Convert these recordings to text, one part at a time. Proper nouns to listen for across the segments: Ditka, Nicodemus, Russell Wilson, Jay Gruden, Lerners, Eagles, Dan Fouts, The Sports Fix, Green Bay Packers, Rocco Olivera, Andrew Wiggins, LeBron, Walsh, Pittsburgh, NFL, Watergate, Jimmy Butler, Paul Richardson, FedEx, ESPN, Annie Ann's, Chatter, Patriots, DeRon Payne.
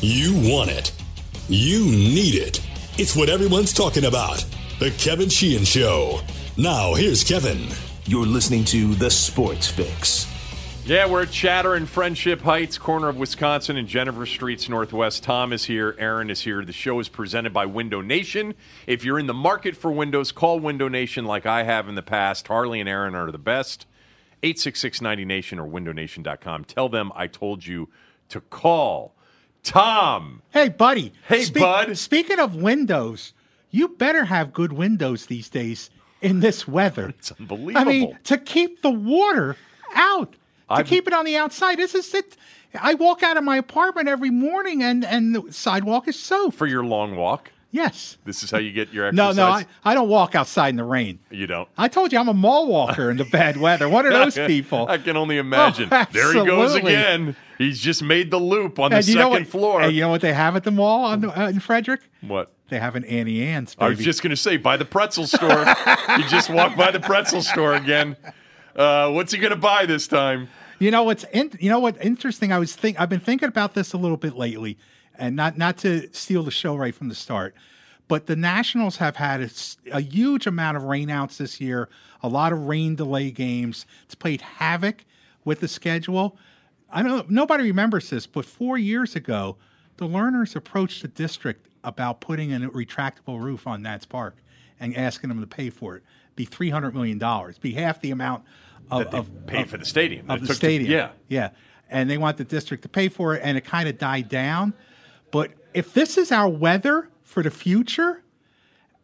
You want it. You need it. It's what everyone's talking about. The Kevin Sheehan Show. Now, here's Kevin. You're listening to The Sports Fix. Yeah, we're at Chatter in Friendship Heights, corner of Wisconsin and Jennifer Streets Northwest. Thom is here. Aaron is here. The show is presented by Window Nation. If you're in the market for windows, call Window Nation like I have in the past. Harley and Aaron are the best. 866-90-NATION or windownation.com. Tell them I told you to call. Thom. Hey, buddy. Hey, bud. Speaking of windows, you better have good windows these days in this weather. It's unbelievable. I mean, to keep the water out. To keep it on the outside. This is it. I walk out of my apartment every morning, and the sidewalk is soaked. For your long walk? Yes. This is how you get your exercise? No, I don't walk outside in the rain. You don't? I told you, I'm a mall walker in the bad weather. What are those people? I can only imagine. Oh, there he goes again. He's just made the loop on the second floor. And you know what they have at the mall in Frederick? What? They have an Annie Ann's, baby. I was just going to say, by the pretzel store. You just walk by the pretzel store again. What's he going to buy this time? You know what's interesting. I've been thinking about this a little bit lately, and not to steal the show right from the start, but the Nationals have had a huge amount of rainouts this year. A lot of rain delay games. It's played havoc with the schedule. I know nobody remembers this, but 4 years ago, the Lerners approached the district about putting a retractable roof on Nats Park and asking them to pay for it. Be $300 million, be half the amount of paid for the stadium. Of the stadium. Yeah. And they want the district to pay for it, and it kind of died down. But if this is our weather for the future,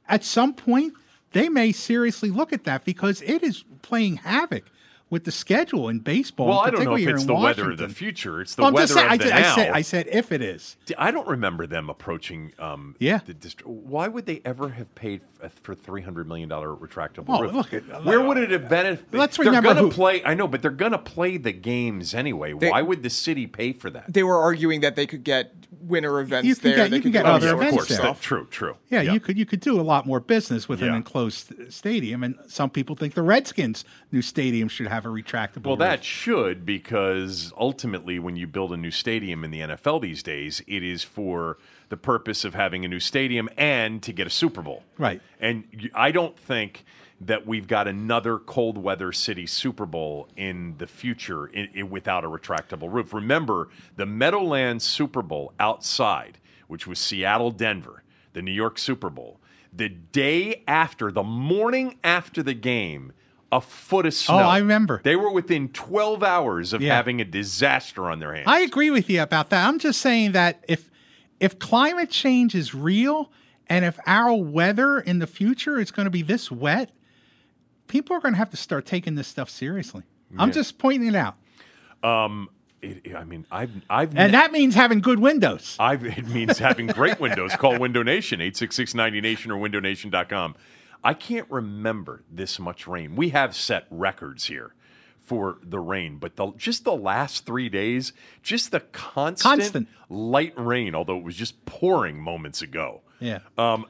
at some point they may seriously look at that because it is playing havoc with the schedule in baseball. Well, I don't know if it's the weather of the future. It's the weather of the now. I said if it is. I don't remember them approaching the district. Why would they ever have paid for $300 million retractable roof? Where would it have been? Let's remember they're going to play. I know, but they're going to play the games anyway. Why would the city pay for that? They were arguing that they could get winter events there. True. Yeah, you could do a lot more business with an enclosed stadium, and some people think the Redskins' new stadium should have a retractable roof. That should, because ultimately when you build a new stadium in the NFL these days, it is for the purpose of having a new stadium and to get a Super Bowl. Right. And I don't think that we've got another cold weather city Super Bowl in the future without a retractable roof. Remember, the Meadowlands Super Bowl outside, which was Seattle-Denver, the New York Super Bowl, the day after, the morning after the game, a foot of snow. Oh, I remember. They were within 12 hours of having a disaster on their hands. I agree with you about that. I'm just saying that if climate change is real and if our weather in the future is going to be this wet, people are going to have to start taking this stuff seriously. Yeah. I'm just pointing it out. That means having good windows. It means having great windows. Call Window Nation, 866-90-NATION or windownation.com. I can't remember this much rain. We have set records here for the rain, but just the last 3 days, just the constant light rain, although it was just pouring moments ago. Yeah.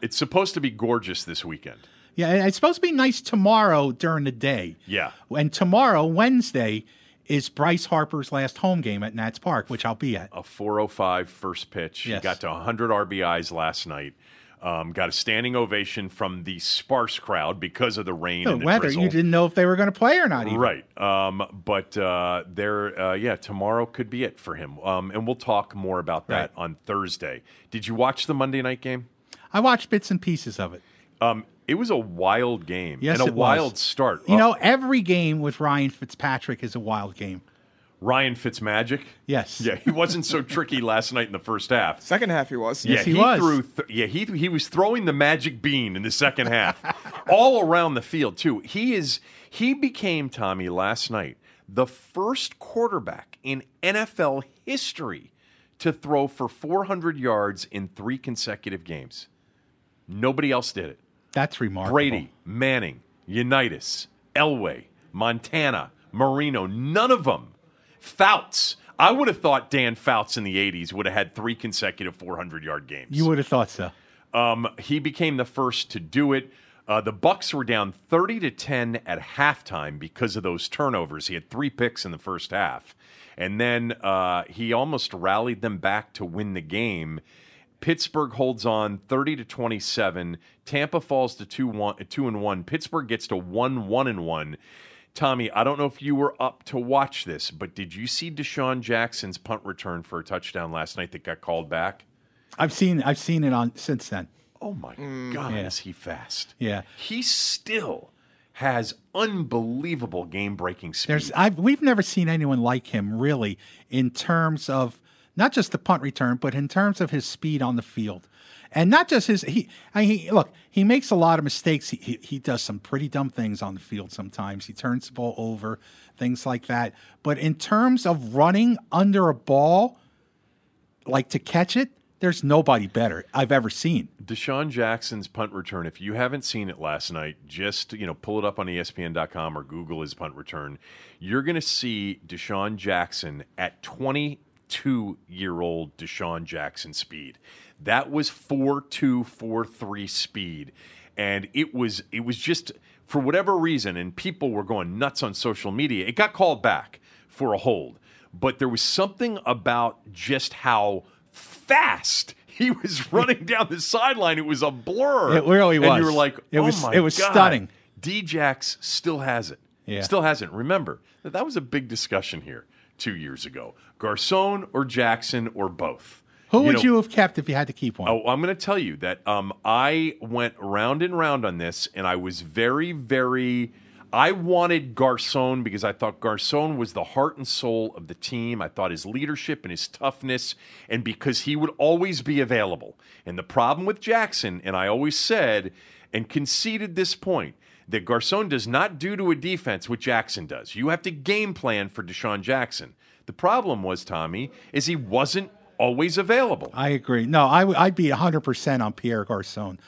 It's supposed to be gorgeous this weekend. Yeah, it's supposed to be nice tomorrow during the day. Yeah. And tomorrow, Wednesday, is Bryce Harper's last home game at Nats Park, which I'll be at. A 4:05 first pitch. Yes. He got to 100 RBIs last night. Got a standing ovation from the sparse crowd because of the rain and the weather. Drizzle. You didn't know if they were going to play or not, even. Right. Tomorrow could be it for him. And we'll talk more about that on Thursday. Did you watch the Monday night game? I watched bits and pieces of it. It was a wild game and a wild start. You know, every game with Ryan Fitzpatrick is a wild game. Ryan Fitzmagic? Yes. Yeah, he wasn't so tricky last night in the first half. Second half he was. Yeah, yes, he was. He was throwing the magic bean in the second half. All around the field, too. He became, Tommy, last night, the first quarterback in NFL history to throw for 400 yards in 3 consecutive games. Nobody else did it. That's remarkable. Brady, Manning, Unitas, Elway, Montana, Marino, none of them. Fouts. I would have thought Dan Fouts in the 80s would have had 3 consecutive 400-yard games. You would have thought so. He became the first to do it. The Bucks were down 30-10 at halftime because of those turnovers. He had 3 picks in the first half. And then he almost rallied them back to win the game. Pittsburgh holds on 30-27. Tampa falls to 2-1. Pittsburgh gets to 1-1-1. Tommy, I don't know if you were up to watch this, but did you see DeSean Jackson's punt return for a touchdown last night that got called back? I've seen it on since then. Oh my God, yeah. Is he fast? Yeah, he still has unbelievable game-breaking speed. We've never seen anyone like him, really, in terms of not just the punt return, but in terms of his speed on the field. And not just his, he makes a lot of mistakes. He does some pretty dumb things on the field sometimes. He turns the ball over, things like that. But in terms of running under a ball, like to catch it, there's nobody better I've ever seen. DeSean Jackson's punt return, if you haven't seen it last night, just pull it up on ESPN.com or Google his punt return. You're going to see DeSean Jackson at 22-year-old DeSean Jackson speed. That was 4.2, 4.3 speed, and it was just for whatever reason, and people were going nuts on social media. It got called back for a hold, but there was something about just how fast he was running down the sideline. It was a blur. It really was. And you were like, "Oh my God!" It was stunning. D-Jax still has it. Yeah. Still hasn't. Remember that was a big discussion here 2 years ago: Garcon or Jackson or both. Who would you have kept if you had to keep one? Oh, I'm going to tell you that I went round and round on this, and I was very, very... I wanted Garcon because I thought Garcon was the heart and soul of the team. I thought his leadership and his toughness, and because he would always be available. And the problem with Jackson, and I always said and conceded this point, that Garcon does not do to a defense what Jackson does. You have to game plan for DeSean Jackson. The problem was, Tommy, is he wasn't always available. I agree. No, I'd be 100% on Pierre Garçon.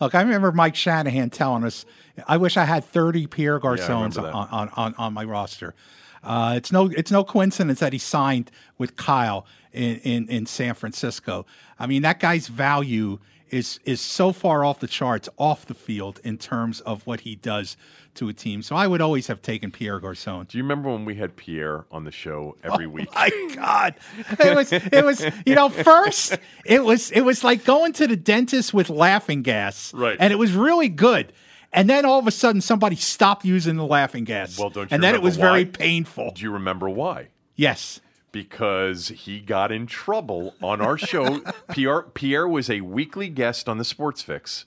Look, I remember Mike Shanahan telling us, I wish I had 30 Pierre Garçons on my roster. It's no coincidence that he signed with Kyle in San Francisco. I mean, that guy's value is so far off the charts, off the field, in terms of what he does to a team. So I would always have taken Pierre Garçon. Do you remember when we had Pierre on the show every week? Oh my God. It was first it was like going to the dentist with laughing gas. Right. And it was really good. And then all of a sudden somebody stopped using the laughing gas. Well, don't you and then it was why? Very painful. Do you remember why? Yes. Because he got in trouble on our show. Pierre was a weekly guest on The Sports Fix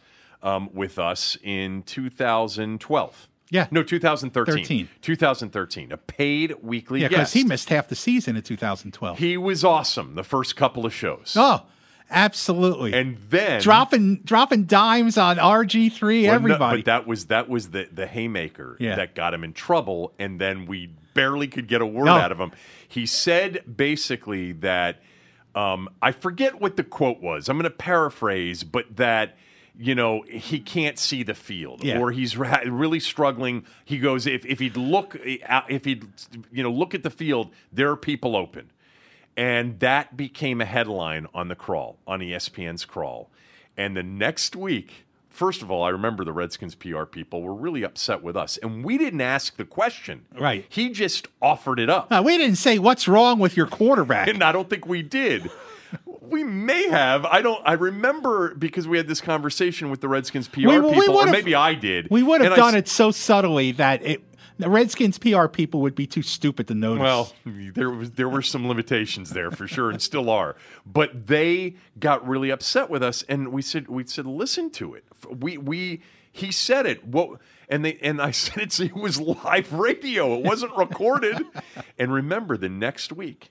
with us in 2012. Yeah. No, 2013. A paid weekly guest. Yeah, because he missed half the season in 2012. He was awesome the first couple of shows. Oh, absolutely. And then dropping dimes on RG3, everybody. No, but that was the haymaker that got him in trouble, and then we barely could get a word out of him. He said basically that I forget what the quote was. I'm going to paraphrase, but that he can't see the field, or he's really struggling. He goes, if he'd look at the field, there are people open. And that became a headline on the crawl, on ESPN's crawl. And the next week, first of all, I remember the Redskins PR people were really upset with us. And we didn't ask the question. Right. He just offered it up. No, we didn't say, what's wrong with your quarterback? And I don't think we did. We may have. I remember because we had this conversation with the Redskins PR people, or maybe I did. We would have done it so subtly that the Redskins PR people would be too stupid to notice. Well, there were some limitations there for sure, and still are. But they got really upset with us, and we said listen to it. He said it. I said it was live radio. It wasn't recorded. And remember, the next week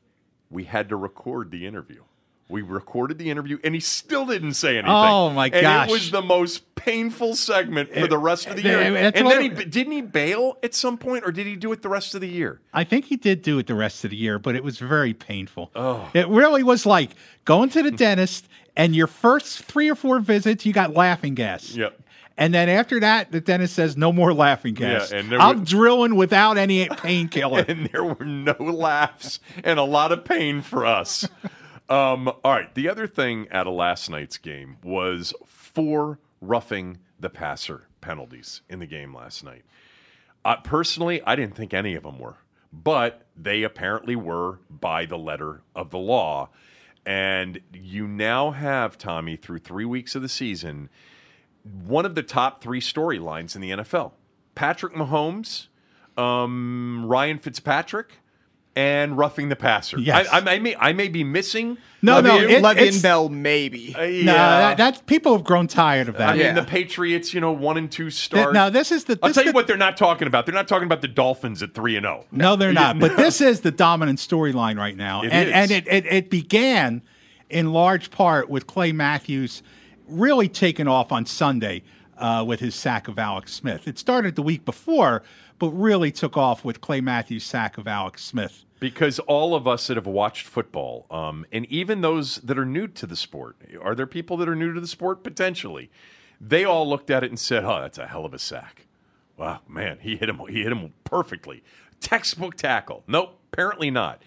we had to record the interview. We recorded the interview, and he still didn't say anything. Oh, my gosh. And it was the most painful segment for the rest of the year. And then didn't he bail at some point, or did he do it the rest of the year? I think he did do it the rest of the year, but it was very painful. Oh. It really was like going to the dentist, and your first 3 or 4 visits, you got laughing gas. Yep. And then after that, the dentist says, no more laughing gas. Yeah, I'm drilling without any painkiller. And there were no laughs and a lot of pain for us. All right. The other thing out of last night's game was 4 roughing the passer penalties in the game last night. Personally, I didn't think any of them were, but they apparently were by the letter of the law. And you now have, Tommy, through 3 weeks of the season, one of the top three storylines in the NFL. Patrick Mahomes, Ryan Fitzpatrick, and roughing the passer. Yes. I may be missing. Le'Veon Bell, maybe. No, that people have grown tired of that. I mean, the Patriots, 1-2 start. I'll tell you what they're not talking about. They're not talking about the Dolphins at 3-0. No, they're not. But this is the dominant storyline right now. It began in large part with Clay Matthews really taking off on Sunday with his sack of Alex Smith. It started the week before, but really took off with Clay Matthews' sack of Alex Smith. Because all of us that have watched football, and even those that are new to the sport, are there people that are new to the sport? Potentially. They all looked at it and said, oh, that's a hell of a sack. Wow, man, he hit him perfectly. Textbook tackle. Nope, apparently not.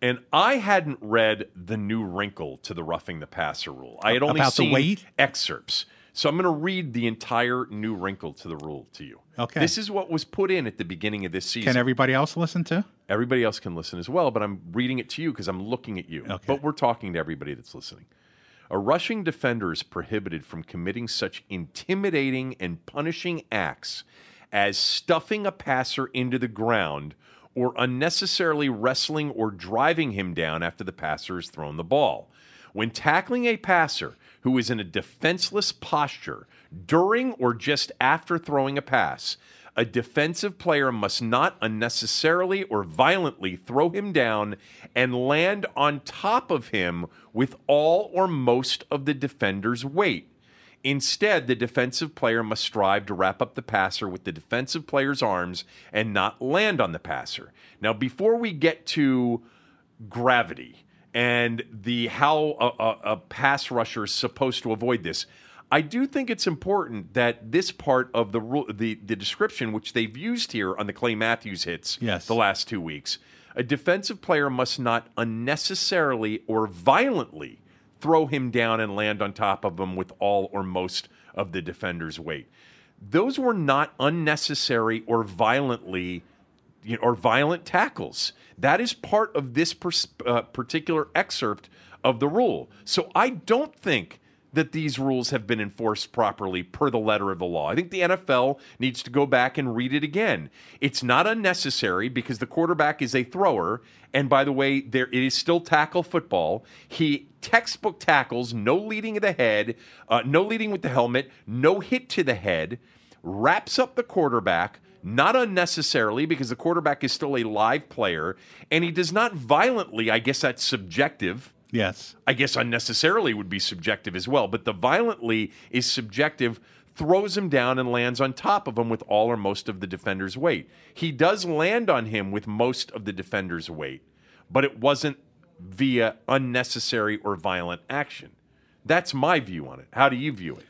And I hadn't read the new wrinkle to the roughing the passer rule. I had only seen excerpts. So I'm going to read the entire new wrinkle to the rule to you. Okay. This is what was put in at the beginning of this season. Can everybody else listen to? Everybody else can listen as well, but I'm reading it to you because I'm looking at you. Okay. But we're talking to everybody that's listening. A rushing defender is prohibited from committing such intimidating and punishing acts as stuffing a passer into the ground or unnecessarily wrestling or driving him down after the passer has thrown the ball. When tackling a passer who is in a defenseless posture during or just after throwing a pass, a defensive player must not unnecessarily or violently throw him down and land on top of him with all or most of the defender's weight. Instead, the defensive player must strive to wrap up the passer with the defensive player's arms and not land on the passer. Now, before we get to gravity and how a pass rusher is supposed to avoid this, I do think it's important that this part of the description, which they've used here on the Clay Matthews hits the last 2 weeks, a defensive player must not unnecessarily or violently throw him down and land on top of him with all or most of the defender's weight. Those were not unnecessary or violent tackles. That is part of this particular excerpt of the rule. So I don't think that these rules have been enforced properly per the letter of the law. I think the NFL needs to go back and read it again. It's not unnecessary because the quarterback is a thrower, and by the way, it is still tackle football. He textbook tackles, no leading of the head, no leading with the helmet, no hit to the head, wraps up the quarterback, not unnecessarily, because the quarterback is still a live player, and he does not violently, I guess that's subjective. Yes. I guess unnecessarily would be subjective as well, but the violently is subjective, throws him down and lands on top of him with all or most of the defender's weight. He does land on him with most of the defender's weight, but it wasn't via unnecessary or violent action. That's my view on it. How do you view it?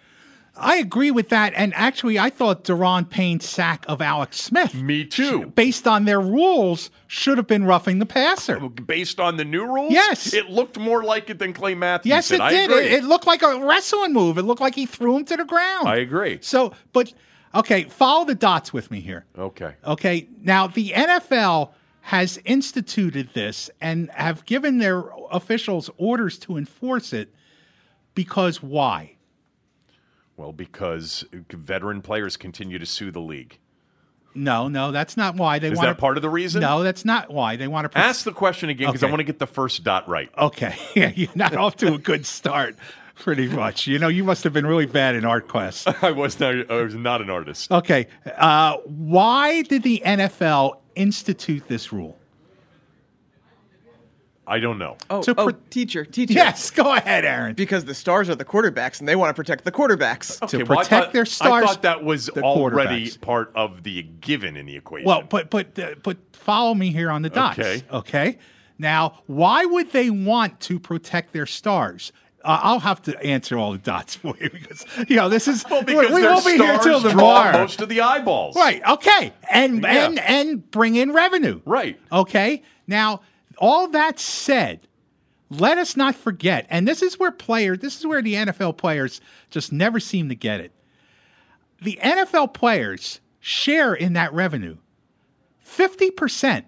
I agree with that, and actually, I thought DeRon Payne's sack of Alex Smith, me too, based on their rules, should have been roughing the passer. Based on the new rules? Yes. It looked more like it than Clay Matthews. Yes, it did. It looked like a wrestling move. It looked like he threw him to the ground. I agree. So, but, okay, follow the dots with me here. Okay, now, the NFL has instituted this and have given their officials orders to enforce it because why? Well, because veteran players continue to sue the league. No, that's not why. Is that part of the reason? No, that's not why. They want to... Ask the question again, because I want to get the first dot right. Okay. You're not off to a good start, pretty much. You must have been really bad in art class. I was not an artist. Okay. Why did the NFL institute this rule? I don't know. Teacher. Yes, go ahead, Aaron. Because the stars are the quarterbacks, and they want to protect the quarterbacks. Okay, to protect their stars. I thought that was already part of the given in the equation. Well, but follow me here on the dots. Okay? Now, why would they want to protect their stars? I'll have to answer all the dots for you because this is we won't be here till tomorrow. Most of the eyeballs, right? Okay, and bring in revenue, right? Okay, now. All that said, let us not forget, and this is where the NFL players just never seem to get it. the NFL players share in that revenue. 50%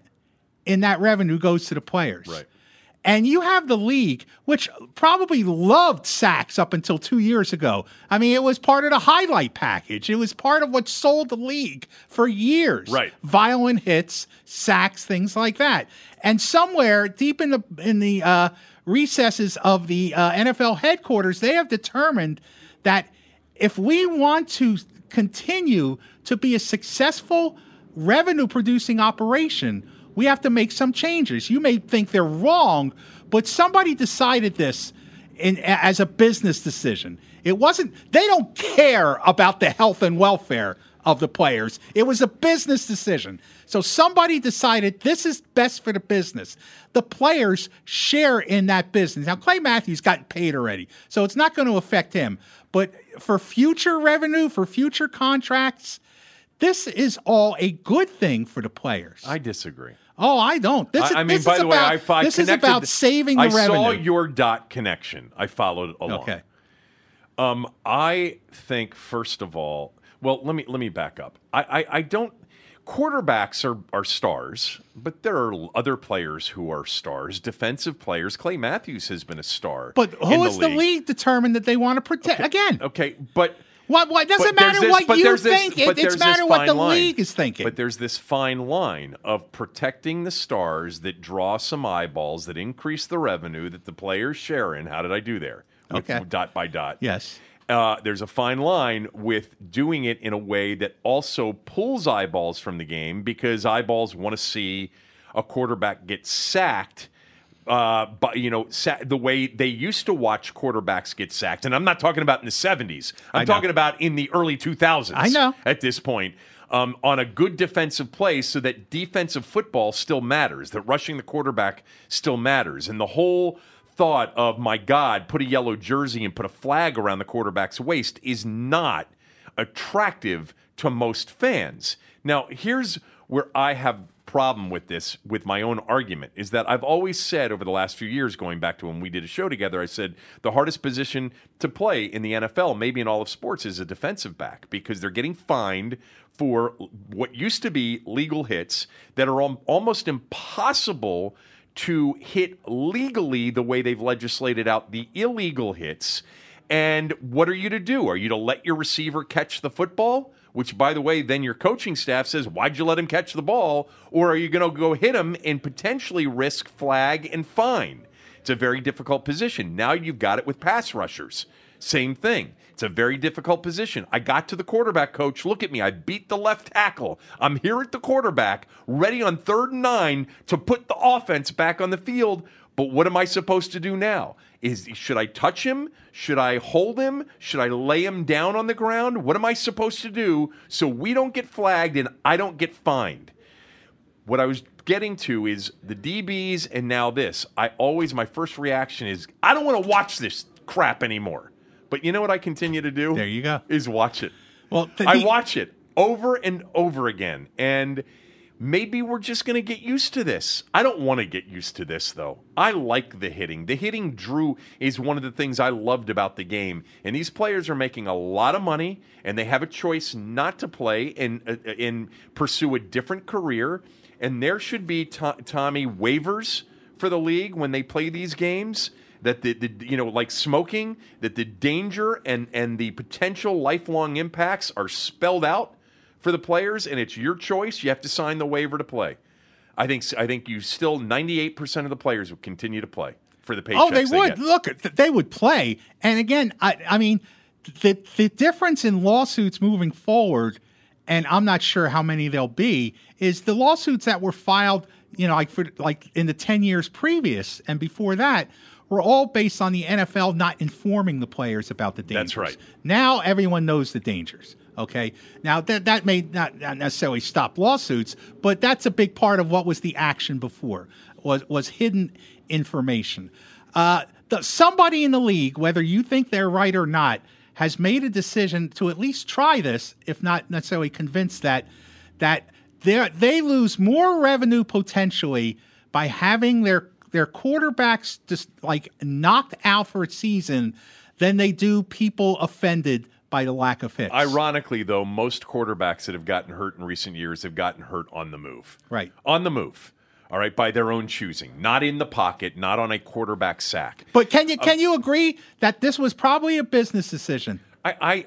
in that revenue goes to the players. Right. And you have the league, which probably loved sacks up until 2 years ago. I mean, it was part of the highlight package. It was part of what sold the league for years. Right. Violent hits, sacks, things like that. And somewhere deep in the recesses of the NFL headquarters, they have determined that if we want to continue to be a successful revenue-producing operation, we have to make some changes. You may think they're wrong, but somebody decided this as a business decision. It wasn't, they don't care about the health and welfare of the players. It was a business decision. So somebody decided this is best for the business. The players share in that business. Now, Clay Matthews got paid already, so it's not going to affect him. But for future revenue, for future contracts, this is all a good thing for the players. I disagree. Oh, I don't. This is about saving the revenue. I saw your dot connection. I followed along. Okay. I think, first of all, well, let me back up. I don't. Quarterbacks are stars, but there are other players who are stars. Defensive players. Clay Matthews has been a star. But who is the league determined that they want to protect? Okay. Again. Okay, but. What doesn't matter what you think. It's matter what the league is thinking. But there's this fine line of protecting the stars that draw some eyeballs, that increase the revenue that the players share in. How did I do there? Okay. Dot by dot. Yes. There's a fine line with doing it in a way that also pulls eyeballs from the game, because eyeballs want to see a quarterback get sacked. But you know, the way they used to watch quarterbacks get sacked, and I'm not talking about in the 70s. I'm talking about in the early 2000s. I know. At this point, on a good defensive play, so that defensive football still matters, that rushing the quarterback still matters, and the whole thought of, my God, put a yellow jersey and put a flag around the quarterback's waist is not attractive to most fans. Now, here's where I have problem with this, with my own argument, is that I've always said over the last few years, going back to when we did a show together, I said the hardest position to play in the NFL, maybe in all of sports, is a defensive back, because they're getting fined for what used to be legal hits that are almost impossible to hit legally the way they've legislated out the illegal hits. And what are you to do? Are you to let your receiver catch the football? Which, by the way, then your coaching staff says, why'd you let him catch the ball? Or are you going to go hit him and potentially risk flag and fine? It's a very difficult position. Now you've got it with pass rushers. Same thing. It's a very difficult position. I got to the quarterback coach. Look at me. I beat the left tackle. I'm here at the quarterback, ready on 3rd and 9 to put the offense back on the field. But what am I supposed to do now? Should I touch him? Should I hold him? Should I lay him down on the ground? What am I supposed to do so we don't get flagged and I don't get fined? What I was getting to is the DBs and now this. My first reaction is, I don't want to watch this crap anymore. But you know what I continue to do? There you go. Is watch it. Well, I watch it over and over again. And maybe we're just going to get used to this. I don't want to get used to this, though. I like the hitting. The hitting, Drew, is one of the things I loved about the game. And these players are making a lot of money, and they have a choice not to play and pursue a different career. And there should be, Tommy, waivers for the league when they play these games, that the you know, like smoking, that the danger and the potential lifelong impacts are spelled out for the players, and it's your choice. You have to sign the waiver to play. I think you still 98% of the players would continue to play for the paychecks. Oh, they would. Get. Look, they would play. And again, I mean, the difference in lawsuits moving forward, and I'm not sure how many there'll be, is the lawsuits that were filed, you know, like in the 10 years previous and before that, were all based on the NFL not informing the players about the dangers. That's right. Now everyone knows the dangers. Okay. Now that may not necessarily stop lawsuits, but that's a big part of what was the action before was hidden information. Somebody in the league, whether you think they're right or not, has made a decision to at least try this, if not necessarily convinced that they lose more revenue potentially by having their quarterbacks just like knocked out for a season than they do people offended by the lack of hits. Ironically, though, most quarterbacks that have gotten hurt in recent years have gotten hurt on the move. Right. On the move. All right, by their own choosing, not in the pocket, not on a quarterback sack. But can you agree that this was probably a business decision? I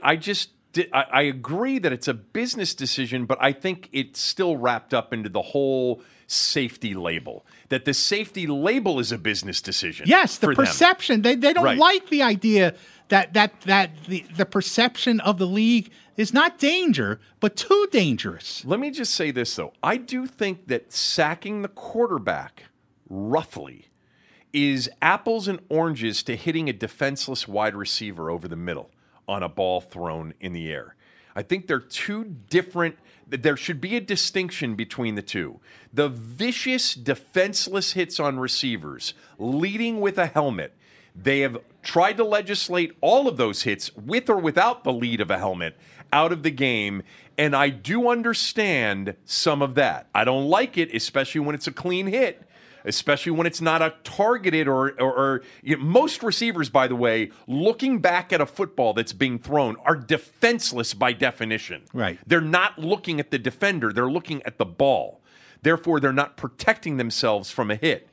agree that it's a business decision, but I think it's still wrapped up into the whole safety label. That the safety label is a business decision. Yes, the perception. They don't like the idea that the perception of the league is not danger, but too dangerous. Let me just say this, though. I do think that sacking the quarterback roughly is apples and oranges to hitting a defenseless wide receiver over the middle on a ball thrown in the air. I think they're two different. There should be a distinction between the two. The vicious, defenseless hits on receivers, leading with a helmet, they have tried to legislate all of those hits with or without the lead of a helmet out of the game, and I do understand some of that. I don't like it, especially when it's a clean hit, especially when it's not a targeted or most receivers, by the way, looking back at a football that's being thrown are defenseless by definition. Right. They're not looking at the defender. They're looking at the ball. Therefore, they're not protecting themselves from a hit.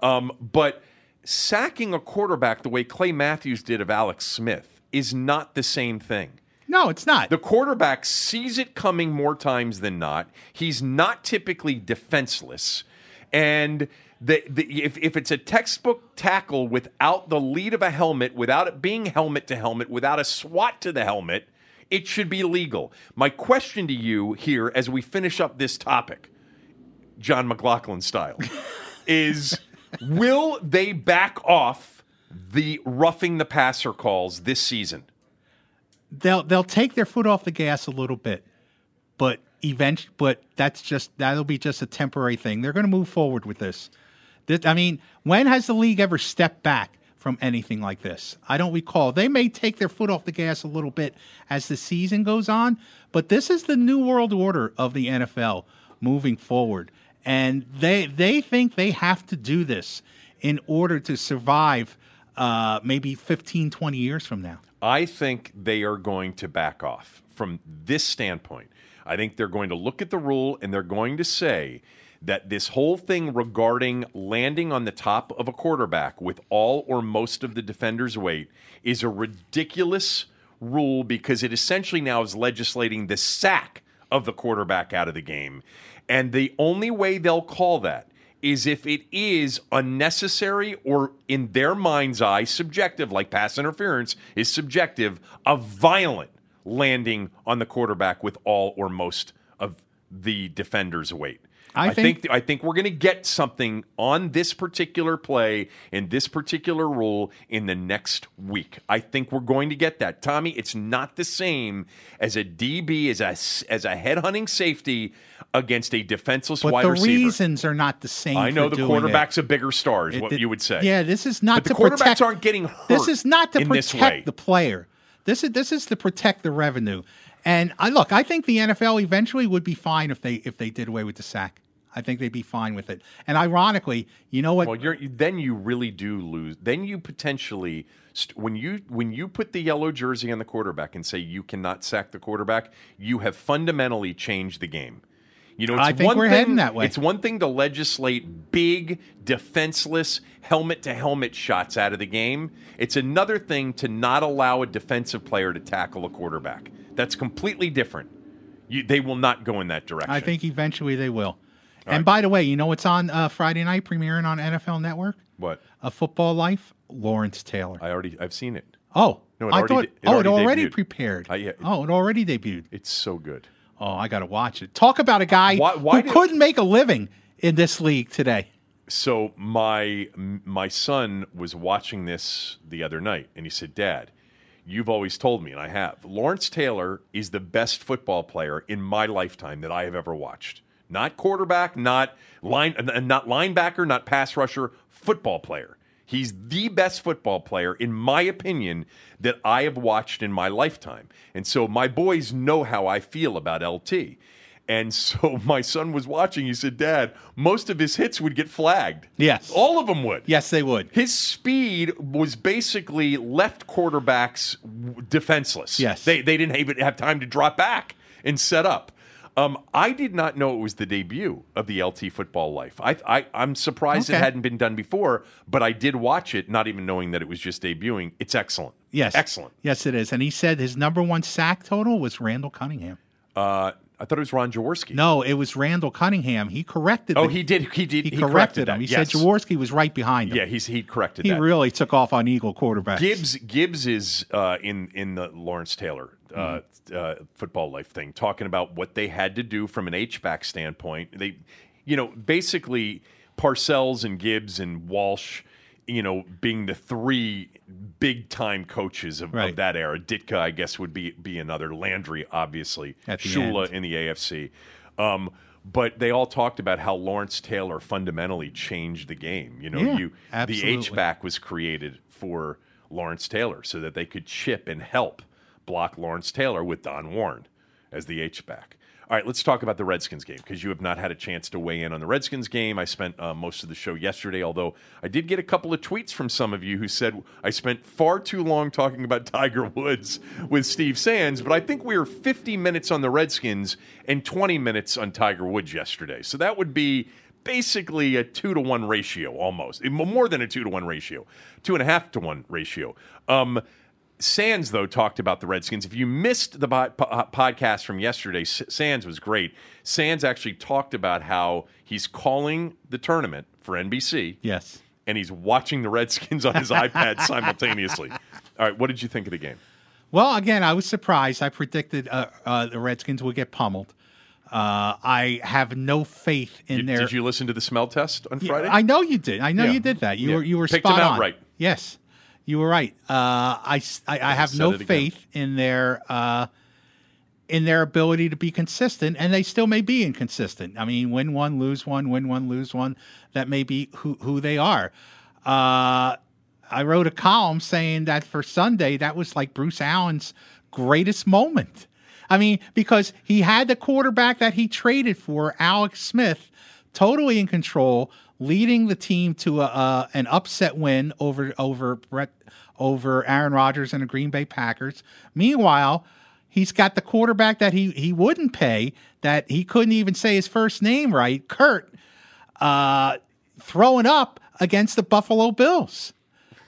But sacking a quarterback the way Clay Matthews did of Alex Smith is not the same thing. No, it's not. The quarterback sees it coming more times than not. He's not typically defenseless. And if it's a textbook tackle without the lead of a helmet, without it being helmet to helmet, without a swat to the helmet, it should be legal. My question to you here as we finish up this topic, John McLaughlin style, is... will they back off the roughing the passer calls this season? They'll take their foot off the gas a little bit, but eventually, that'll be just a temporary thing. They're going to move forward with this. I mean, when has the league ever stepped back from anything like this? I don't recall. They may take their foot off the gas a little bit as the season goes on, but this is the new world order of the NFL moving forward. And they think they have to do this in order to survive maybe 15, 20 years from now. I think they are going to back off from this standpoint. I think they're going to look at the rule and they're going to say that this whole thing regarding landing on the top of a quarterback with all or most of the defender's weight is a ridiculous rule because it essentially now is legislating the sack of the quarterback out of the game. And the only way they'll call that is if it is unnecessary or, in their mind's eye, subjective, like pass interference is subjective, a violent landing on the quarterback with all or most of the defender's weight. I think we're going to get something on this particular play in this particular rule in the next week. I think we're going to get that. Tommy, it's not the same as a DB, as a headhunting safety against a defenseless wide receiver. But the reasons are not the same. I know the quarterbacks are bigger stars, what you would say. Yeah, this is not to protect. But the quarterbacks aren't getting hurt. This is not to protect the player. This is to protect the revenue. And I think the NFL eventually would be fine if they did away with the sack. I think they'd be fine with it. And ironically, you know what? Well, then you really do lose. Then you potentially, when you put the yellow jersey on the quarterback and say you cannot sack the quarterback, you have fundamentally changed the game. You know, I think we're heading that way. It's one thing to legislate big, defenseless, helmet-to-helmet shots out of the game. It's another thing to not allow a defensive player to tackle a quarterback. That's completely different. They will not go in that direction. I think eventually they will. All and right. By the way, you know what's on Friday night premiering on NFL Network? What? A Football Life, Lawrence Taylor. I've seen it. Oh. No, it already debuted. It already debuted. It's so good. Oh, I got to watch it. Talk about a guy who couldn't make a living in this league today. So my son was watching this the other night, and he said, Dad, you've always told me, and I have, Lawrence Taylor is the best football player in my lifetime that I have ever watched. Not quarterback, not linebacker, not pass rusher, football player. He's the best football player, in my opinion, that I have watched in my lifetime. And so my boys know how I feel about LT. And so my son was watching. He said, Dad, most of his hits would get flagged. Yes. All of them would. Yes, they would. His speed was basically left quarterbacks defenseless. Yes. They didn't have time to drop back and set up. I did not know it was the debut of the LT Football Life. I'm surprised it hadn't been done before, but I did watch it, not even knowing that it was just debuting. It's excellent. Yes. Excellent. Yes, it is. And he said his number one sack total was Randall Cunningham. I thought it was Ron Jaworski. No, it was Randall Cunningham. He corrected him. Oh, He corrected him. He said Jaworski was right behind him. Yeah, he corrected that. He really took off on Eagle quarterbacks. Gibbs is in the Lawrence Taylor Football Life thing, talking about what they had to do from an H-back standpoint. They, basically Parcells and Gibbs and Walsh, being the three big-time coaches of that era. Ditka, I guess, would be another. Landry, obviously. Shula in the AFC. But they all talked about how Lawrence Taylor fundamentally changed the game. The H-back was created for Lawrence Taylor so that they could chip and help block Lawrence Taylor with Don Warren as the H-back. All right, let's talk about the Redskins game because you have not had a chance to weigh in on the Redskins game. I spent most of the show yesterday, although I did get a couple of tweets from some of you who said I spent far too long talking about Tiger Woods with Steve Sands, but I think we were 50 minutes on the Redskins and 20 minutes on Tiger Woods yesterday. So that would be basically a 2-to-1 ratio almost, more than a 2-to-1 ratio, 2.5-to-1 ratio. Sands, though, talked about the Redskins. If you missed the podcast from yesterday, Sands was great. Sands actually talked about how he's calling the tournament for NBC. Yes. And he's watching the Redskins on his iPad simultaneously. All right, what did you think of the game? Well, again, I was surprised. I predicted the Redskins would get pummeled. I have no faith in their... Did you listen to the smell test on Friday? I know you did. You did that. You were spot on. Picked them out right. Yes. You were right. I have no faith in their ability to be consistent, and they still may be inconsistent. I mean, win one, lose one, win one, lose one. That may be who they are. I wrote a column saying that for Sunday, that was like Bruce Allen's greatest moment. I mean, because he had the quarterback that he traded for, Alex Smith, totally in control, leading the team to an upset win over Aaron Rodgers and the Green Bay Packers. Meanwhile, he's got the quarterback that he wouldn't pay, that he couldn't even say his first name right, Kurt, throwing up against the Buffalo Bills.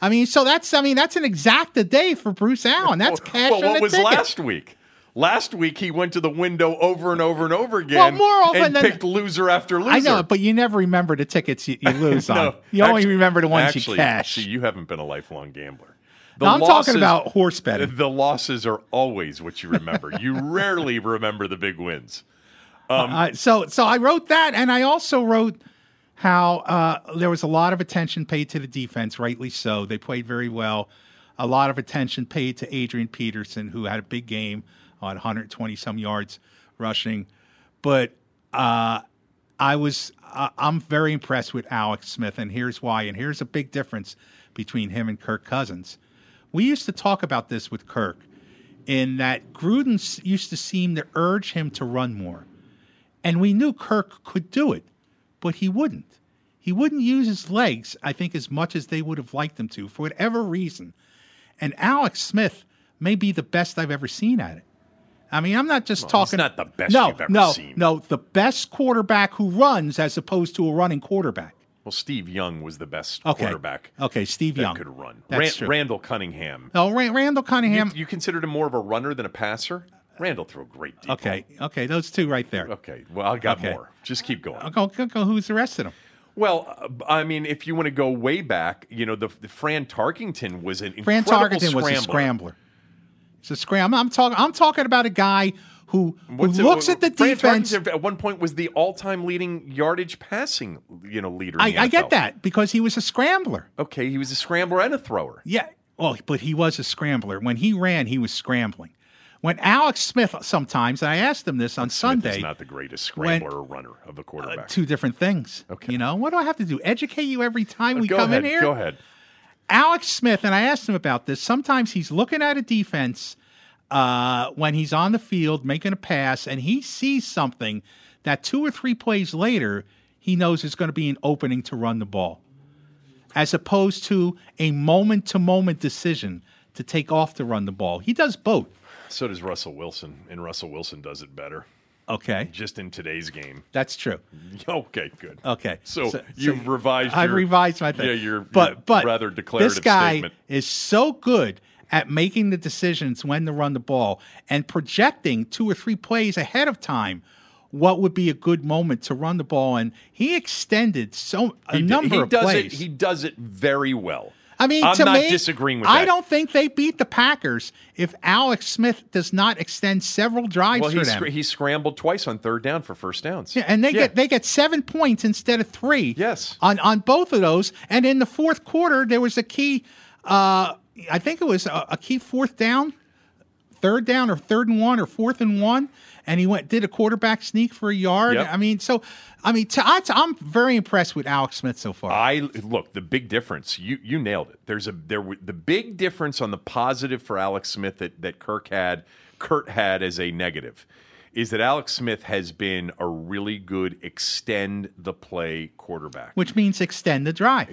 I mean, that's an exacta day for Bruce Allen. That's cash on the ticket. Well, what was last week? Last week, he went to the window over and over and over again and picked loser after loser. I know, but you never remember the tickets you lose on. You only remember the ones you cash. See, you haven't been a lifelong gambler. I'm talking about horse betting. The losses are always what you remember. You rarely remember the big wins. So I wrote that, and I also wrote how there was a lot of attention paid to the defense, rightly so. They played very well. A lot of attention paid to Adrian Peterson, who had a big game. On 120-some yards rushing. But I'm very impressed with Alex Smith, and here's why. And here's a big difference between him and Kirk Cousins. We used to talk about this with Kirk, in that Gruden used to seem to urge him to run more. And we knew Kirk could do it, but he wouldn't. He wouldn't use his legs, I think, as much as they would have liked him to, for whatever reason. And Alex Smith may be the best I've ever seen at it. I mean, I'm not just talking. It's not the best you've ever seen. No, the best quarterback who runs as opposed to a running quarterback. Well, Steve Young was the best quarterback. Okay, Steve Young could run. That's true. Randall Cunningham. Oh, Randall Cunningham. You considered him more of a runner than a passer? Randall threw a great deep. Okay, those two right there. Okay, well, I got more. Just keep going. Go. Who's the rest of them? Well, I mean, if you want to go way back, the Fran Tarkington was an incredible was a scrambler. It's a scram. I'm talking about a guy who looks at the defense. At one point, was the all-time leading yardage passing leader. I get that because he was a scrambler. Okay, he was a scrambler and a thrower. Yeah. Well, but he was a scrambler. When he ran, he was scrambling. When Alex Smith, sometimes, and I asked him this on Sunday. Smith is not the greatest scrambler or runner of the quarterback. Two different things. Okay. What do I have to do? Educate you every time we come in here? Go ahead. Alex Smith, and I asked him about this, sometimes he's looking at a defense when he's on the field making a pass and he sees something that 2 or 3 plays later he knows is going to be an opening to run the ball, as opposed to a moment-to-moment decision to take off to run the ball. He does both. So does Russell Wilson, and Russell Wilson does it better. Okay. Just in today's game. That's true. Okay, good. Okay. So you've revised I've revised my thing. Yeah, your rather declarative statement. This guy is so good at making the decisions when to run the ball and projecting 2 or 3 plays ahead of time what would be a good moment to run the ball. And he extended a number of plays. He does it very well. I mean, I'm not disagreeing with that. I don't think they beat the Packers if Alex Smith does not extend several drives for them. He scrambled twice on third down for first downs. Yeah, and they get 7 points instead of 3. Yes, on both of those. And in the fourth quarter, there was a key. I think it was a key fourth down, third down, or third and one, or fourth and one. And he did a quarterback sneak for a yard. Yep. I'm very impressed with Alex Smith so far. Look, the big difference. You nailed it. The big difference on the positive for Alex Smith that Kurt had as a negative, is that Alex Smith has been a really good extend the play quarterback, which means extend the drive.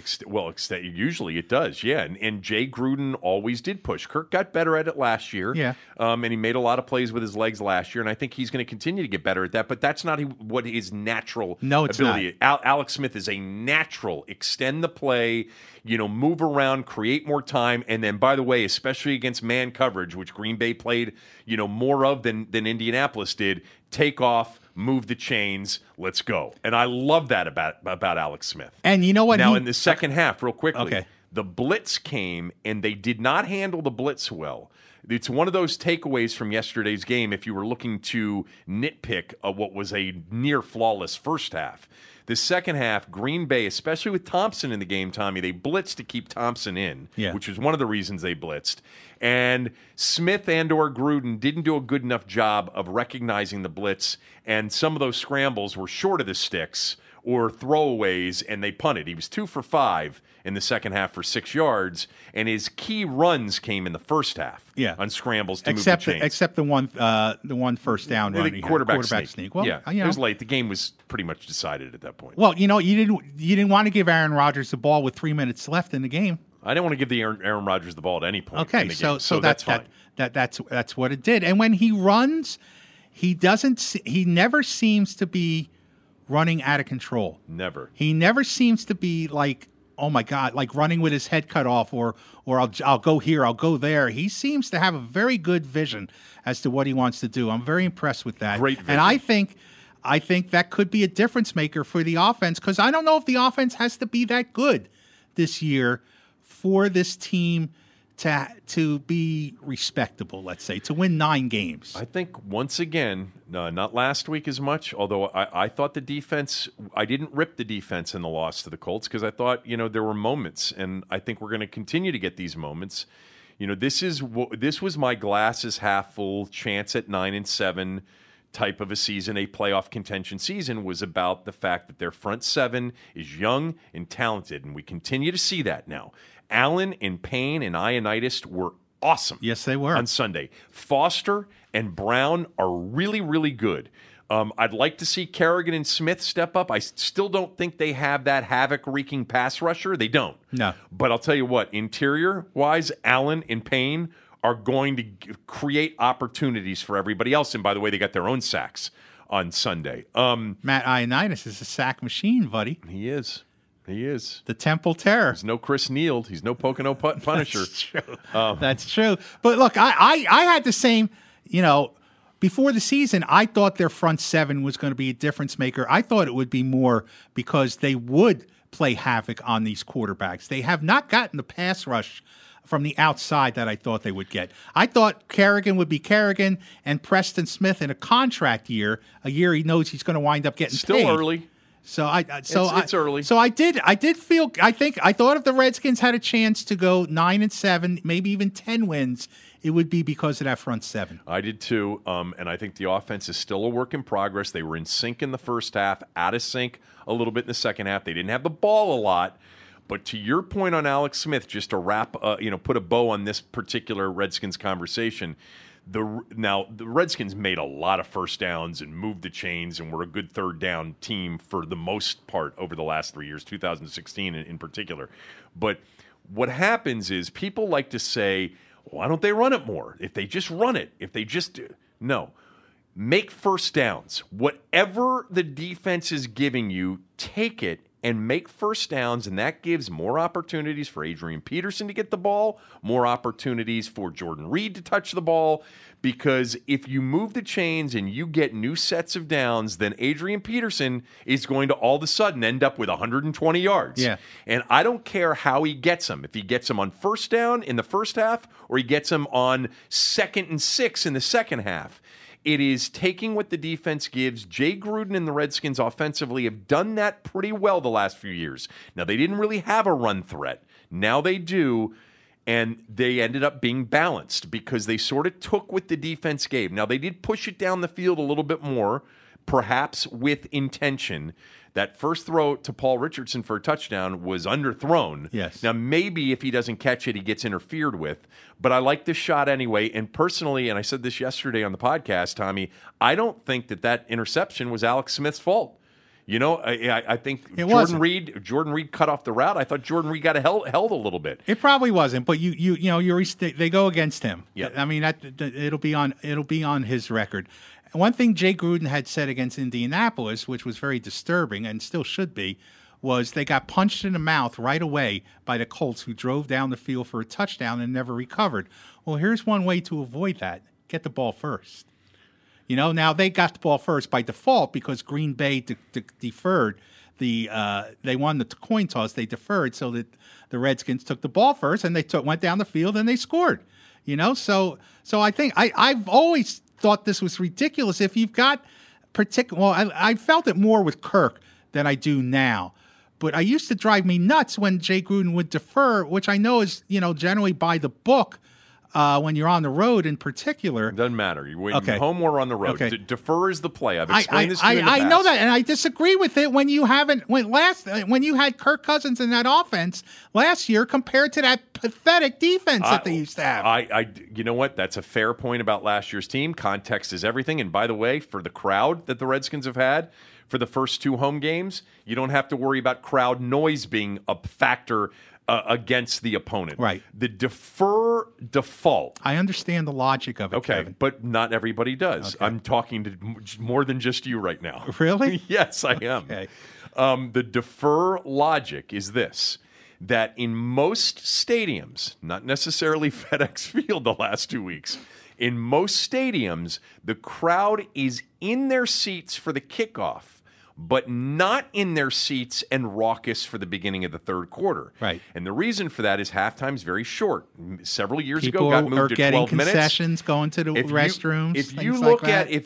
Usually it does, yeah. And Jay Gruden always did push. Kirk got better at it last year, yeah. And he made a lot of plays with his legs last year, and I think he's going to continue to get better at that. But that's not what his natural ability is. Alex Smith is a natural extend the play, move around, create more time, and then, by the way, especially against man coverage, which Green Bay played, more of than Indianapolis did. Take off, move the chains, let's go. And I love that about Alex Smith. And you know what? Now, in the second half, real quickly, The blitz came, and they did not handle the blitz well. It's one of those takeaways from yesterday's game if you were looking to nitpick what was a near flawless first half. The second half, Green Bay, especially with Thompson in the game, Tommy, they blitzed to keep Thompson in, which was one of the reasons they blitzed. And Smith and/or Gruden didn't do a good enough job of recognizing the blitz, and some of those scrambles were short of the sticks or throwaways, and they punted. He was 2 for 5 in the second half for 6 yards, and his key runs came in the first half on scrambles to move the chains. Except the one first down run. The quarterback sneak. Well, it was late. The game was pretty much decided at that point. Well, you didn't want to give Aaron Rodgers the ball with 3 minutes left in the game. I didn't want to give the Aaron Rodgers the ball at any point in the game. So that's fine. That's what it did. And when he runs, he never seems to be running out of control. Never. He never seems to be like, oh my God, like running with his head cut off, or I'll go here, I'll go there. He seems to have a very good vision as to what he wants to do. I'm very impressed with that. Great vision. And I think that could be a difference maker for the offense, because I don't know if the offense has to be that good this year for this team to be respectable, let's say, to win 9 games. I think, once again, not last week as much, although I thought the defense, I didn't rip the defense in the loss to the Colts, because I thought, there were moments, and I think we're going to continue to get these moments. This was my glasses half full, chance at 9-7 type of a season. A playoff contention season was about the fact that their front seven is young and talented, and we continue to see that now. Allen and Payne and Ioannidis were awesome. Yes, they were. On Sunday. Foster and Brown are really, really good. I'd like to see Kerrigan and Smith step up. I still don't think they have that havoc-wreaking pass rusher. They don't. No. But I'll tell you what, interior-wise, Allen and Payne are going to create opportunities for everybody else. And by the way, they got their own sacks on Sunday. Matt Ioannidis is a sack machine, buddy. He is. He is. The Temple Terror. He's no Chris Neal. He's no Pocono Punisher. That's true. That's true. But look, I had the same, before the season, I thought their front seven was going to be a difference maker. I thought it would be more because they would play havoc on these quarterbacks. They have not gotten the pass rush from the outside that I thought they would get. I thought Kerrigan would be Kerrigan and Preston Smith in a contract year, a year he knows he's going to wind up getting paid. Still early. So it's early. So I did feel. I thought if the Redskins had a chance to go 9-7, maybe even 10 wins, it would be because of that front seven. I did too, and I think the offense is still a work in progress. They were in sync in the first half, out of sync a little bit in the second half. They didn't have the ball a lot. But to your point on Alex Smith, just to wrap, put a bow on this particular Redskins conversation. Now, the Redskins made a lot of first downs and moved the chains and were a good third down team for the most part over the last 3 years, 2016 in particular. But what happens is people like to say, why don't they run it more? If they just run it, if they just do. No. Make first downs. Whatever the defense is giving you, take it and make first downs, and that gives more opportunities for Adrian Peterson to get the ball, more opportunities for Jordan Reed to touch the ball, because if you move the chains and you get new sets of downs, then Adrian Peterson is going to all of a sudden end up with 120 yards. Yeah. And I don't care how he gets them. If he gets them on first down in the first half or he gets them on 2nd and 6 in the second half. It is taking what the defense gives. Jay Gruden and the Redskins offensively have done that pretty well the last few years. Now, they didn't really have a run threat. Now they do, and they ended up being balanced because they sort of took what the defense gave. Now, they did push it down the field a little bit more, perhaps with intention. That first throw to Paul Richardson for a touchdown was underthrown. Yes. Now, maybe if he doesn't catch it, he gets interfered with. But I like this shot anyway. And personally, and I said this yesterday on the podcast, Tommy, I don't think that interception was Alex Smith's fault. You know, I think Jordan Reed cut off the route. I thought Jordan Reed got held a little bit. It probably wasn't, but they go against him. Yep. I mean, it'll be on his record. One thing Jay Gruden had said against Indianapolis, which was very disturbing and still should be, was they got punched in the mouth right away by the Colts, who drove down the field for a touchdown and never recovered. Well, here's one way to avoid that. Get the ball first. You know, now they got the ball first by default because Green Bay deferred. They won the coin toss. They deferred so that the Redskins took the ball first, and they went down the field and they scored. You know, so I think I've always thought this was ridiculous. If you've got I felt it more with Kirk than I do now, but I used to drive me nuts when Jay Gruden would defer, which I know is, generally by the book when you're on the road in particular. It doesn't matter. You win home or on the road. Okay. Defer is the play. I've explained this to you in the past. I know that, and I disagree with it when you had Kirk Cousins in that offense last year compared to that pathetic defense that they used to have. You know what? That's a fair point about last year's team. Context is everything. And by the way, for the crowd that the Redskins have had for the first two home games, you don't have to worry about crowd noise being a factor against the opponent. Right. The defer default. I understand the logic of it, okay, Kevin. But not everybody does. Okay. I'm talking to more than just you right now. Really? Yes, I am. Okay. The defer logic is this, that in most stadiums, not necessarily FedEx Field the last 2 weeks, in most stadiums, the crowd is in their seats for the kickoff, but not in their seats and raucous for the beginning of the third quarter. Right. And the reason for that is halftime's very short. Several years ago, got moved to 12 minutes. People are getting concessions, going to the restrooms, if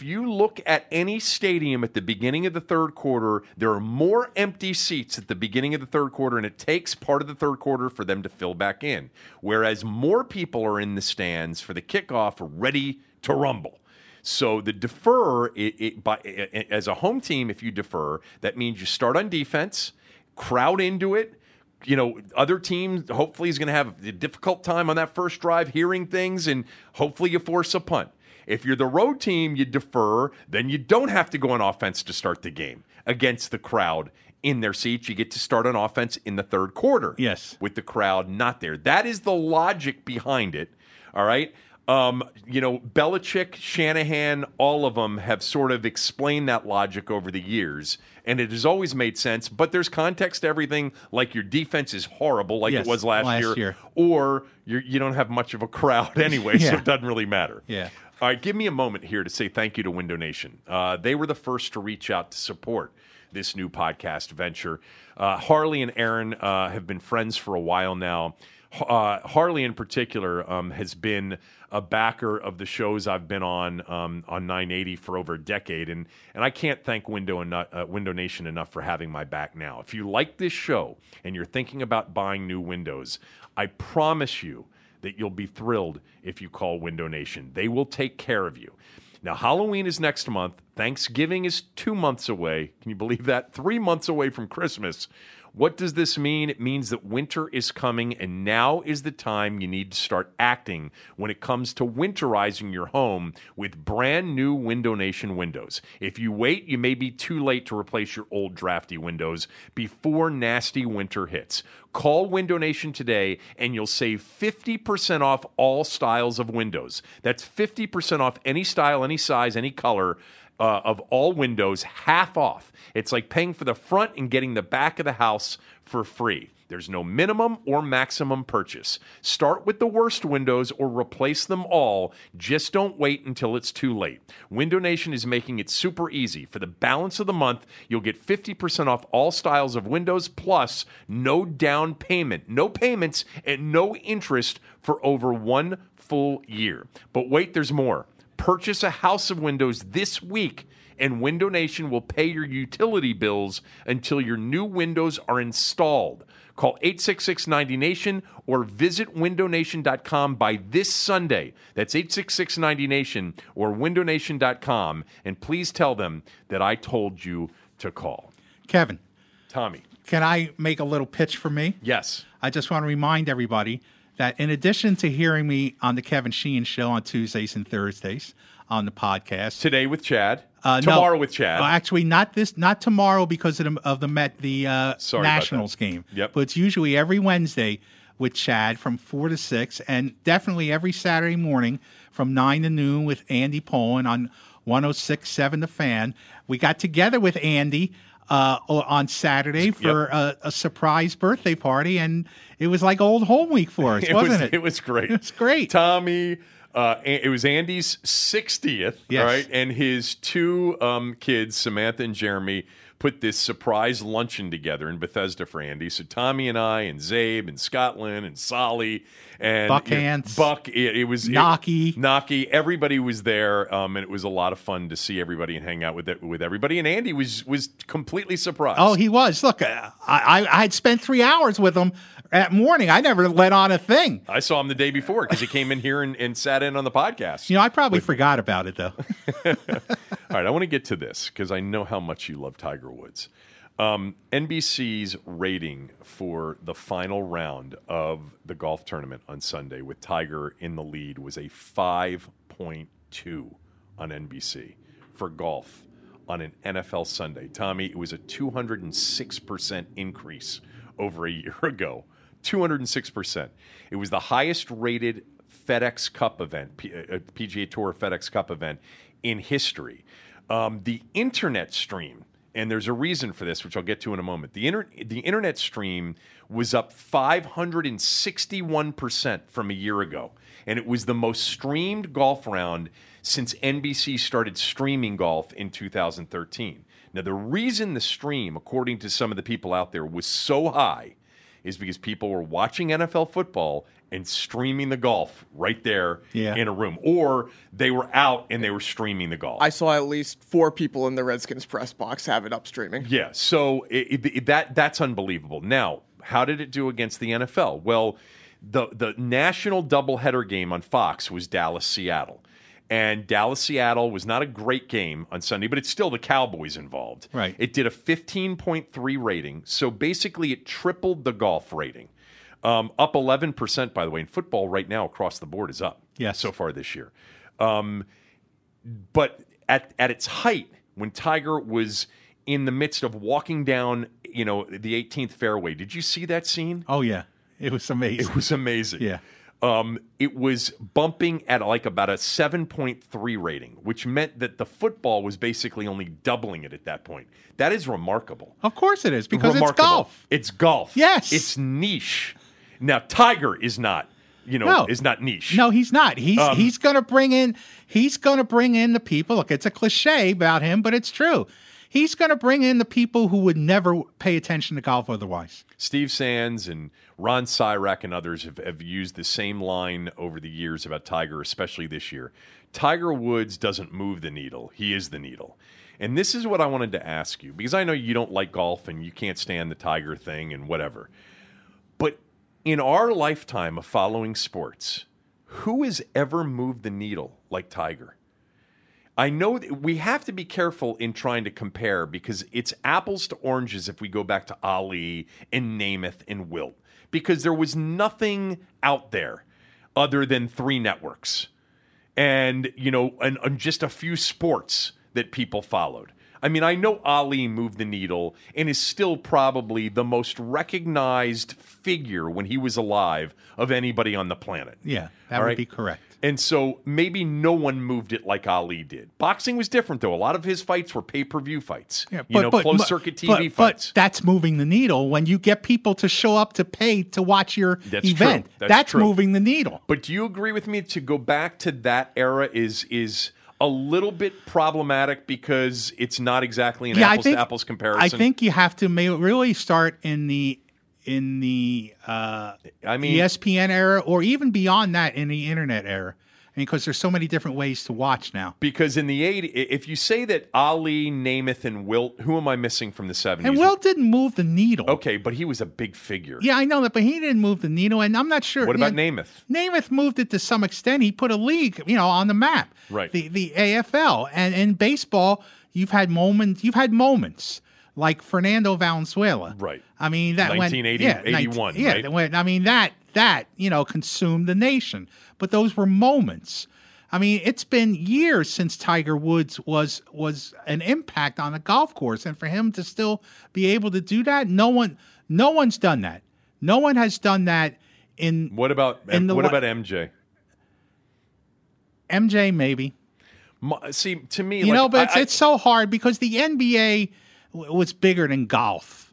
you look at any stadium at the beginning of the third quarter, there are more empty seats at the beginning of the third quarter, and it takes part of the third quarter for them to fill back in, whereas more people are in the stands for the kickoff ready to rumble. So the defer, as a home team, if you defer, that means you start on defense, crowd into it. You know, other teams hopefully is going to have a difficult time on that first drive hearing things, and hopefully you force a punt. If you're the road team, you defer, then you don't have to go on offense to start the game against the crowd in their seats. You get to start on offense in the third quarter. Yes. With the crowd not there. That is the logic behind it, all right? Belichick, Shanahan, all of them have sort of explained that logic over the years, and it has always made sense, but there's context to everything, like your defense is horrible like it was last year. Or you don't have much of a crowd anyway, so it doesn't really matter. Yeah. All right, give me a moment here to say thank you to Window Nation. They were the first to reach out to support this new podcast venture. Harley and Aaron have been friends for a while now. Harley, in particular, has been a backer of the shows I've been on 980 for over a decade, and I can't thank Window Nation enough for having my back now. If you like this show and you're thinking about buying new windows, I promise you that you'll be thrilled if you call Window Nation. They will take care of you. Now, Halloween is next month. Thanksgiving is 2 months away. Can you believe that? 3 months away from Christmas. What does this mean? It means that winter is coming, and now is the time you need to start acting when it comes to winterizing your home with brand new Window Nation windows. If you wait, you may be too late to replace your old drafty windows before nasty winter hits. Call Window Nation today, and you'll save 50% off all styles of windows. That's 50% off any style, any size, any color. Of all windows, half off. It's like paying for the front and getting the back of the house for free. There's no minimum or maximum purchase. Start with the worst windows or replace them all. Just don't wait until it's too late. Window Nation is making it super easy. For the balance of the month, you'll get 50% off all styles of windows, plus no down payment, no payments, and no interest for over one full year. But wait, there's more. Purchase a house of windows this week, and Window Nation will pay your utility bills until your new windows are installed. Call 866-90-NATION or visit windownation.com by this Sunday. That's 866-90-NATION or windownation.com, and please tell them that I told you to call. Kevin. Tommy. Can I make a little pitch for me? Yes. I just want to remind everybody that in addition to hearing me on the Kevin Sheehan Show on Tuesdays and Thursdays on the podcast. Today with Chad. Tomorrow with Chad. Actually, not tomorrow because of the Nationals game. Yep. But it's usually every Wednesday with Chad from 4 to 6, and definitely every Saturday morning from 9 to noon with Andy Pollin on 106.7 The Fan. We got together with Andy on Saturday for a surprise birthday party, and it was like old home week for us, wasn't it? It was great. It was great. Tommy, it was Andy's 60th, right? And his two kids, Samantha and Jeremy, put this surprise luncheon together in Bethesda for Andy. So Tommy and I and Zabe and Scotland and Solly and Buckhants. It was Nocky. Everybody was there, and it was a lot of fun to see everybody and hang out with everybody. And Andy was completely surprised. Oh, he was. Look, I had spent 3 hours with him that morning. I never let on a thing. I saw him the day before because he came in here and sat in on the podcast. You know, I probably forgot about it, though. All right, I want to get to this because I know how much you love Tiger Woods. NBC's rating for the final round of the golf tournament on Sunday with Tiger in the lead was a 5.2 on NBC for golf on an NFL Sunday. Tommy, it was a 206% increase over a year ago. 206%. It was the highest rated FedEx Cup event, PGA Tour FedEx Cup event in history. The internet stream, and there's a reason for this, which I'll get to in a moment. The internet stream was up 561% from a year ago, and it was the most streamed golf round since NBC started streaming golf in 2013. Now, the reason the stream, according to some of the people out there, was so high is because people were watching NFL football and streaming the golf right there in a room. Or they were out and they were streaming the golf. I saw at least four people in the Redskins press box have it up streaming. Yeah, so that's unbelievable. Now, how did it do against the NFL? Well, the national doubleheader game on Fox was Dallas-Seattle. And Dallas-Seattle was not a great game on Sunday, but it's still the Cowboys involved. Right. It did a 15.3 rating, so basically it tripled the golf rating. Up 11%, by the way. And football right now across the board is up so far this year. But at its height, when Tiger was in the midst of walking down, the 18th fairway, did you see that scene? Oh, yeah. It was amazing. Yeah. It was bumping at about a 7.3 rating, which meant that the football was basically only doubling it at that point. That is remarkable. Of course it is, because it's golf. It's golf. Yes. It's niche. Now, Tiger is not, is not niche. No, he's not. He's going to bring in. He's going to bring in the people. Look, it's a cliche about him, but it's true. He's going to bring in the people who would never pay attention to golf otherwise. Steve Sands and Ron Syrak and others have used the same line over the years about Tiger, especially this year. Tiger Woods doesn't move the needle. He is the needle. And this is what I wanted to ask you, because I know you don't like golf and you can't stand the Tiger thing and whatever. But in our lifetime of following sports, who has ever moved the needle like Tiger? I know we have to be careful in trying to compare because it's apples to oranges if we go back to Ali and Namath and Wilt, because there was nothing out there other than three networks and, you know, and just a few sports that people followed. I mean, I know Ali moved the needle and is still probably the most recognized figure when he was alive of anybody on the planet. Yeah, that would be correct. And so maybe no one moved it like Ali did. Boxing was different, though. A lot of his fights were pay-per-view fights, closed-circuit TV fights. But that's moving the needle when you get people to show up to pay to watch your event. True. That's true. Moving the needle. But do you agree with me to go back to that era is a little bit problematic because it's not exactly an apples-to-apples comparison? I think you have to really start in the ESPN era, or even beyond that in the internet era. I mean, because there's so many different ways to watch now. Because in the 80s, if you say that Ali, Namath, and Wilt, who am I missing from the 70s? And Wilt didn't move the needle. Okay, but he was a big figure. Yeah, I know that, but he didn't move the needle, and I'm not sure. What about Namath? Namath moved it to some extent. He put a league, on the map. Right. The AFL. And in baseball, you've had moments. Like Fernando Valenzuela. Right. I mean, that 1981, yeah, right? I mean, that consumed the nation. But those were moments. I mean, it's been years since Tiger Woods was an impact on a golf course. And for him to still be able to do that, no one's done that. No one has done that in... What about MJ? MJ, maybe. See, to me... but it's so hard because the NBA... was bigger than golf.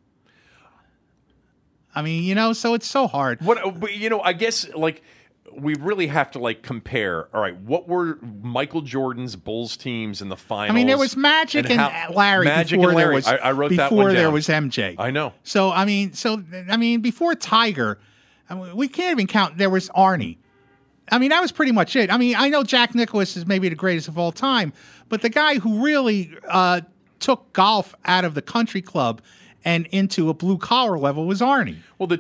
I mean, so it's so hard. I guess we really have to compare. All right, what were Michael Jordan's Bulls teams in the finals? I mean, there was Magic and Larry. I wrote that one down. Before there was MJ. I know. So before Tiger, we can't even count. There was Arnie. I mean, that was pretty much it. I mean, I know Jack Nicklaus is maybe the greatest of all time, but the guy who really took golf out of the country club and into a blue-collar level was Arnie. Well,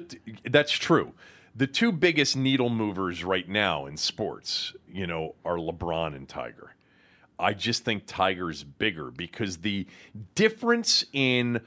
that's true. The two biggest needle movers right now in sports, are LeBron and Tiger. I just think Tiger's bigger because the difference in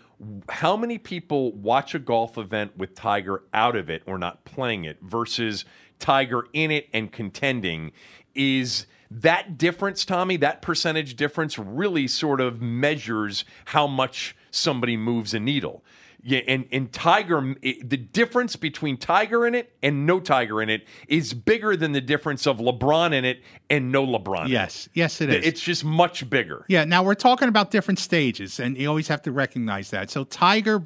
how many people watch a golf event with Tiger out of it or not playing it versus Tiger in it and contending is... That difference, Tommy, that percentage difference really sort of measures how much somebody moves a needle. Yeah, and Tiger, the difference between Tiger in it and no Tiger in it is bigger than the difference of LeBron in it and no LeBron. Yes, it is. It's just much bigger. Yeah, now we're talking about different stages, and you always have to recognize that. So Tiger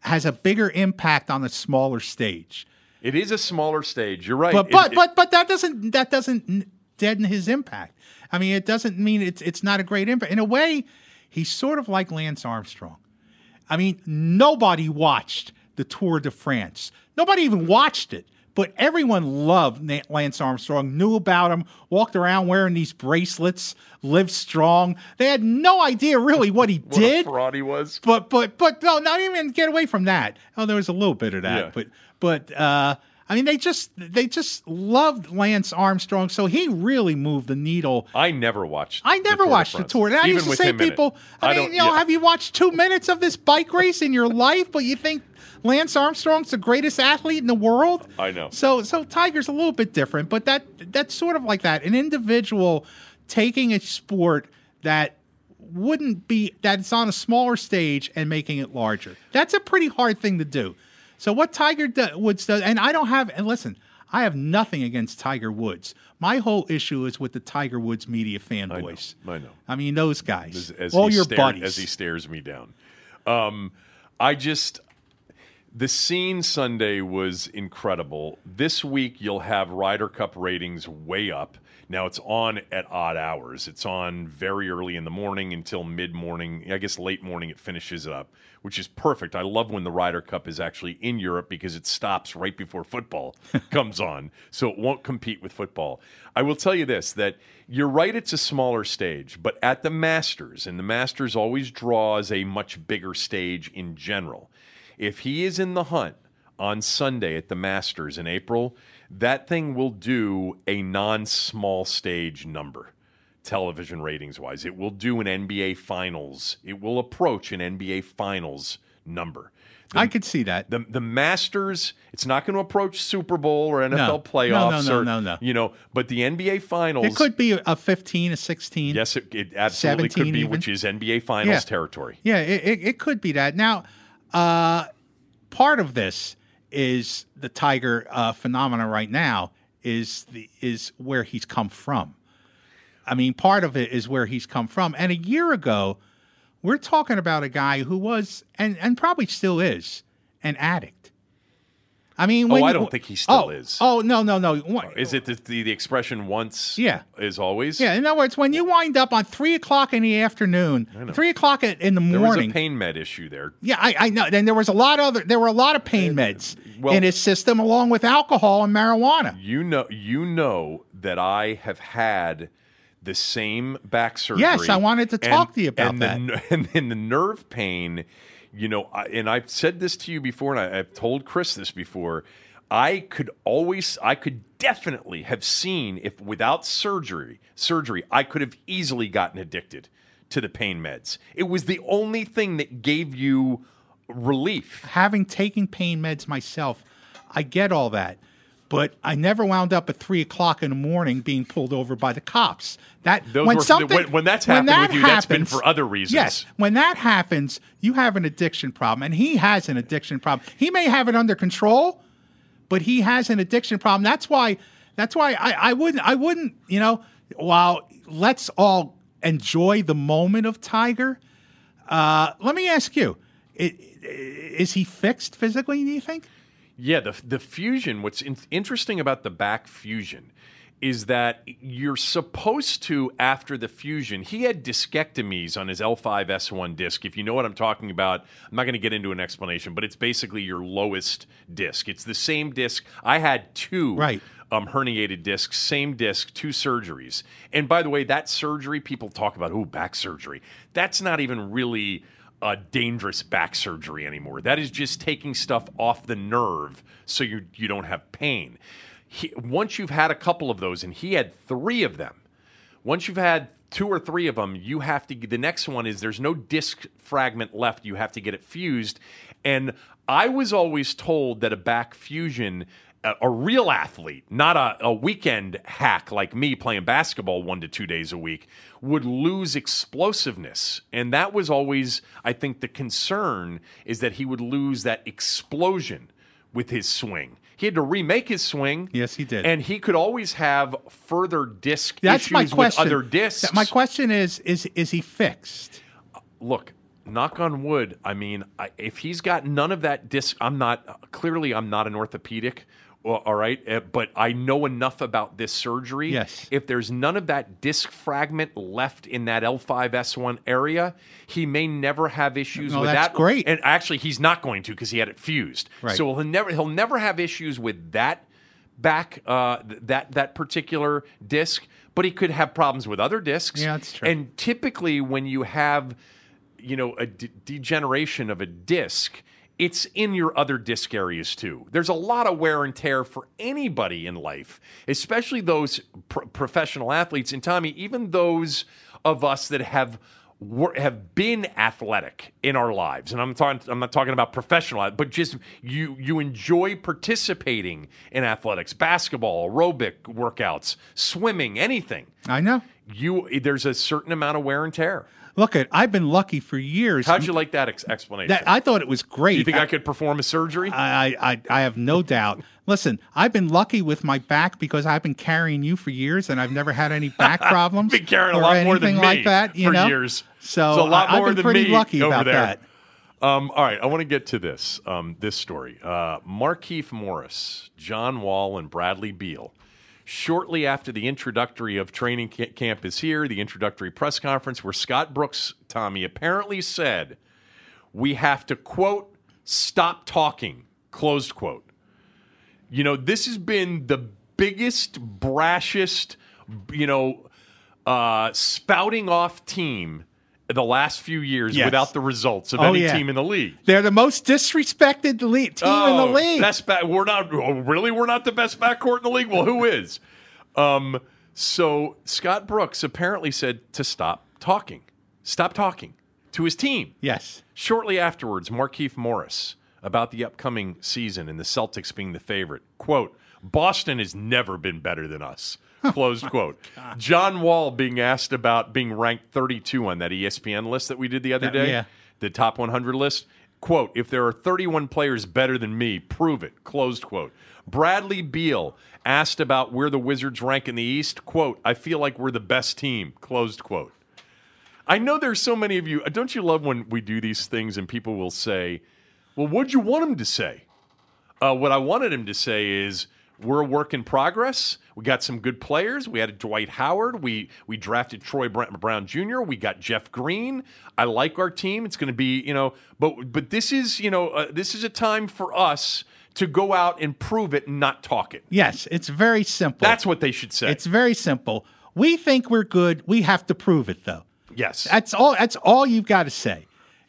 has a bigger impact on a smaller stage. It is a smaller stage. You're right. But that doesn't deaden his impact. I mean, it doesn't mean it's not a great impact. In a way, he's sort of like Lance Armstrong. I mean, nobody watched the Tour de France. Nobody even watched it, but everyone loved Lance Armstrong, knew about him, walked around wearing these bracelets, lived strong. They had no idea really what he did. What a fraud he was. But no, not even get away from that. Oh, there was a little bit of that, yeah. but I mean, they just loved Lance Armstrong, so he really moved the needle. I never watched the Tour. And I used to say people, have you watched 2 minutes of this bike race in your life, but you think Lance Armstrong's the greatest athlete in the world? I know. So Tiger's a little bit different, but that's sort of like that. An individual taking a sport that's on a smaller stage and making it larger. That's a pretty hard thing to do. So what Tiger Woods does, and I have nothing against Tiger Woods. My whole issue is with the Tiger Woods media fanboys. I know. I mean, those guys, buddies. As he stares me down. The scene Sunday was incredible. This week you'll have Ryder Cup ratings way up. Now it's on at odd hours. It's on very early in the morning until mid-morning. I guess late morning it finishes up, which is perfect. I love when the Ryder Cup is actually in Europe because it stops right before football comes on, so it won't compete with football. I will tell you this, that you're right, it's a smaller stage, but at the Masters, and the Masters always draws a much bigger stage in general. If he is in the hunt on Sunday at the Masters in April, that thing will do a non-small stage number television ratings-wise. It will do an NBA Finals. It will approach an NBA Finals number. I could see that. The Masters, it's not going to approach Super Bowl or NFL playoffs. No. You know, but the NBA Finals. It could be a 15, a 16. Yes, it absolutely could be, even. Which is NBA Finals territory. Yeah, it could be that. Now, part of this is the Tiger phenomenon right now is where he's come from. I mean, part of it is where he's come from. And a year ago, we're talking about a guy who was, and probably still is, an addict. I mean, I don't think he still is. No. Is it the expression once is always? Yeah, in other words, when you wind up on 3 o'clock in the afternoon, 3 o'clock in the morning. There was a pain med issue there. Yeah, I know. And there were a lot of pain meds in his system, along with alcohol and marijuana. You know that I have had the same back surgery. Yes, I wanted to talk to you about that. And then the nerve pain, you know, and I've said this to you before, and I've told Chris this before, I could definitely have seen if without surgery, I could have easily gotten addicted to the pain meds. It was the only thing that gave you relief. Having taken pain meds myself, I get all that. But I never wound up at 3 o'clock in the morning being pulled over by the cops. When that's happened with you, that's been for other reasons. Yes. When that happens, you have an addiction problem. And he has an addiction problem. He may have it under control, but he has an addiction problem. That's why I wouldn't, you know, while let's all enjoy the moment of Tiger, let me ask you, is he fixed physically, do you think? Yeah, the fusion, what's interesting about the back fusion is that you're supposed to, after the fusion, he had discectomies on his L5-S1 disc. If you know what I'm talking about, I'm not going to get into an explanation, but it's basically your lowest disc. It's the same disc. I had 2 herniated discs, same disc, 2 surgeries. And by the way, that surgery, people talk about, back surgery. That's not even really a dangerous back surgery anymore. That is just taking stuff off the nerve so you don't have pain. Once you've had a couple of those, and he had 3 of them, once you've had 2 or 3 of them, you have to. The next one is there's no disc fragment left. You have to get it fused. And I was always told that a back fusion, a real athlete, not a weekend hack like me playing basketball 1 to 2 days a week, would lose explosiveness. And that was always, I think, the concern is that he would lose that explosion with his swing. He had to remake his swing. Yes, he did. And he could always have further disc issues with other discs. My question is he fixed? Look. Knock on wood. I mean, if he's got none of that disc, I'm not an orthopedic. All right. But I know enough about this surgery. Yes. If there's none of that disc fragment left in that L5-S1 area, he may never have issues with that. That's great. And actually, he's not going to because he had it fused. Right. So he'll never have issues with that back, that particular disc. But he could have problems with other discs. Yeah, that's true. And typically, when you have, you know, a degeneration of a disc, it's in your other disc areas too. There's a lot of wear and tear for anybody in life, especially those professional athletes. And Tommy, even those of us that have been athletic in our lives, and I'm not talking about professional, but just you enjoy participating in athletics, basketball, aerobic workouts, swimming, anything. I know. There's a certain amount of wear and tear. Look, I've been lucky for years. How'd you like that explanation? I thought it was great. Do you think I could perform a surgery? I have no doubt. Listen, I've been lucky with my back because I've been carrying you for years, and I've never had any back problems. Been carrying a lot more than me like that, you know? For years. So a lot more I've been pretty lucky about that. All right, I want to get to this story. Markeith Morris, John Wall, and Bradley Beal. Shortly after the introductory of training camp is here, the introductory press conference where Scott Brooks, Tommy, apparently said, we have to, quote, stop talking, close quote. You know, this has been the biggest, brashest, you know, spouting off team the last few years without the results of any team in the league. They're the most disrespected team in the league. We're not the best backcourt in the league. Well, who is? So Scott Brooks apparently said to stop talking to his team. Yes. Shortly afterwards, Markieff Morris about the upcoming season and the Celtics being the favorite. Quote, Boston has never been better than us. Closed quote. God. John Wall being asked about being ranked 32 on that ESPN list that we did the other day, yeah. The top 100 list. Quote, if there are 31 players better than me, prove it. Closed quote. Bradley Beal asked about where the Wizards rank in the East. Quote, I feel like we're the best team. Closed quote. I know there's so many of you. Don't you love when we do these things and people will say, well, what'd you want him to say? What I wanted him to say is, we're a work in progress. We got some good players. We added Dwight Howard. We drafted Troy Brown Jr. We got Jeff Green. I like our team. It's going to be, but this is, this is a time for us to go out and prove it and not talk it. Yes, it's very simple. That's what they should say. It's very simple. We think we're good. We have to prove it, though. Yes. That's all you've got to say.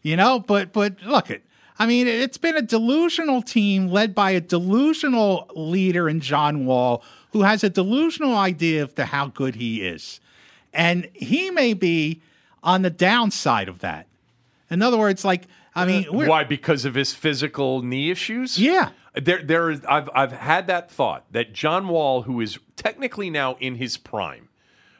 But look it. I mean, it's been a delusional team led by a delusional leader in John Wall, who has a delusional idea of how good he is. And he may be on the downside of that. In other words, why? Because of his physical knee issues? Yeah. I've had that thought that John Wall, who is technically now in his prime,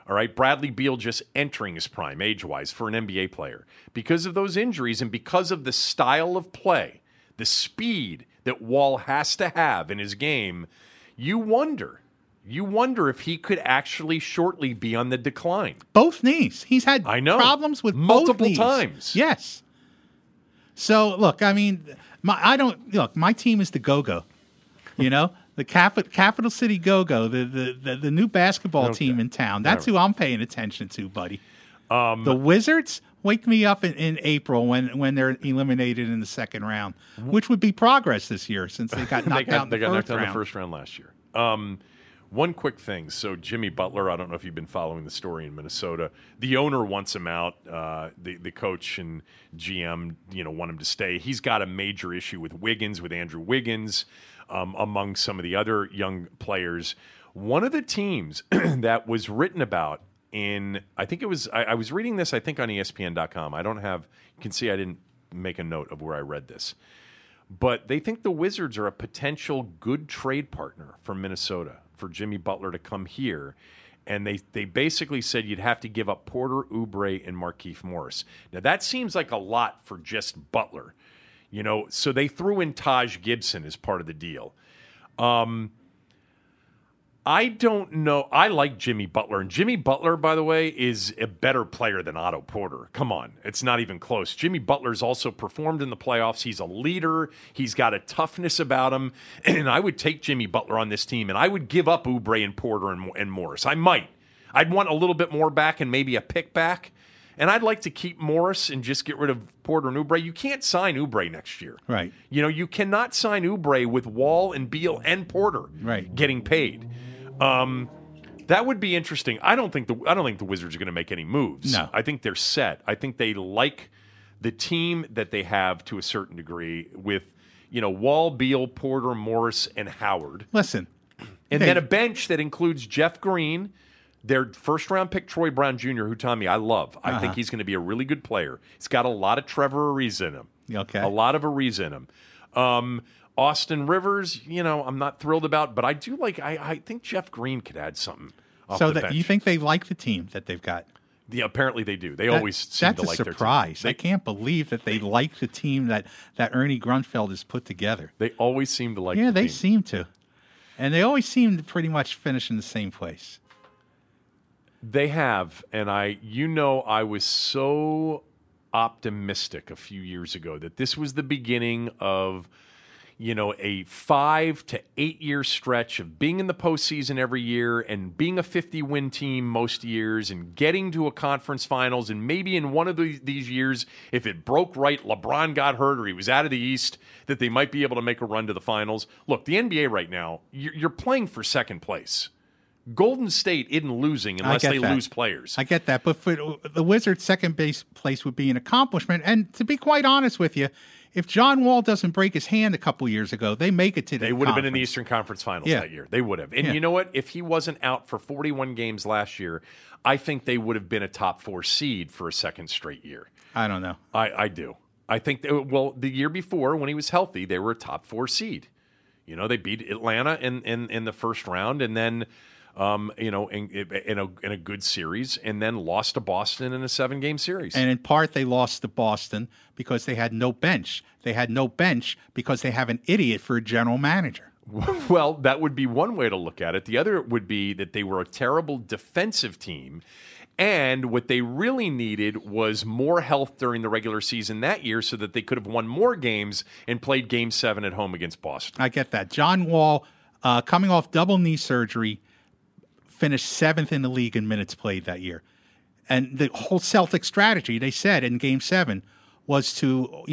all right, Bradley Beal just entering his prime age-wise for an NBA player. Because of those injuries and because of the style of play, the speed that Wall has to have in his game, you wonder if he could actually shortly be on the decline. Both knees. He's had problems with multiple both times. Yes. So, look, I mean, my team is the Go-Go, The Capital City Go-Go, the new basketball team in town. That's who I'm paying attention to, buddy. The Wizards wake me up in April when they're eliminated in the second round, which would be progress this year since they got knocked out in the first round. They got knocked out in the first round last year. One quick thing. So Jimmy Butler, I don't know if you've been following the story in Minnesota. The owner wants him out. The coach and GM, want him to stay. He's got a major issue with Andrew Wiggins. Among some of the other young players, one of the teams that was written about I was reading this, I think, on ESPN.com. You can see I didn't make a note of where I read this. But they think the Wizards are a potential good trade partner for Minnesota, for Jimmy Butler to come here. And they basically said you'd have to give up Porter, Oubre, and Markieff Morris. Now, that seems like a lot for just Butler. So they threw in Taj Gibson as part of the deal. I don't know. I like Jimmy Butler. And Jimmy Butler, by the way, is a better player than Otto Porter. Come on. It's not even close. Jimmy Butler's also performed in the playoffs. He's a leader. He's got a toughness about him. And I would take Jimmy Butler on this team, and I would give up Oubre and Porter and Morris. I might. I'd want a little bit more back and maybe a pick back. And I'd like to keep Morris and just get rid of Porter and Oubre. You can't sign Oubre next year. Right. You cannot sign Oubre with Wall and Beal and Porter getting paid. That would be interesting. I don't think the Wizards are going to make any moves. No. I think they're set. I think they like the team that they have to a certain degree with, Wall, Beal, Porter, Morris, and Howard. Listen. And then a bench that includes Jeff Green, their first-round pick, Troy Brown Jr., who, Tommy, I love. I think he's going to be a really good player. He's got a lot of Trevor Ariza in him. Okay. A lot of Ariza in him. Austin Rivers, I'm not thrilled about, but I do like – I think Jeff Green could add something off the bench. So you think they like the team that they've got? Yeah, apparently they do. They always seem to like their team. That's a surprise. I can't believe that they like the team that Ernie Grunfeld has put together. They always seem to like the team. Yeah, they seem to. And they always seem to pretty much finish in the same place. They have, and I was so optimistic a few years ago that this was the beginning of, a 5 to 8 year stretch of being in the postseason every year and being a 50-win team most years and getting to a conference finals. And maybe in one of these years, if it broke right, LeBron got hurt or he was out of the East, that they might be able to make a run to the finals. Look, the NBA right now, you're playing for second place. Golden State isn't losing unless they lose players. I get that. But for the Wizards, second base place would be an accomplishment. And to be quite honest with you, if John Wall doesn't break his hand a couple years ago, they make it to the They would conference. Have been in the Eastern Conference Finals that year. They would have. And you know what? If he wasn't out for 41 games last year, I think they would have been a top four seed for a second straight year. I don't know. I do. I think, the year before, when he was healthy, they were a top four seed. You know, they beat Atlanta in the first round, and then, in a good series, and then lost to Boston in a 7-game series. And in part, they lost to Boston because they had no bench. They had no bench because they have an idiot for a general manager. Well, that would be one way to look at it. The other would be that they were a terrible defensive team. And what they really needed was more health during the regular season that year so that they could have won more games and played Game 7 at home against Boston. I get that. John Wall, coming off double knee surgery, finished 7th in the league in minutes played that year. And the whole Celtic strategy, they said in Game 7, was to,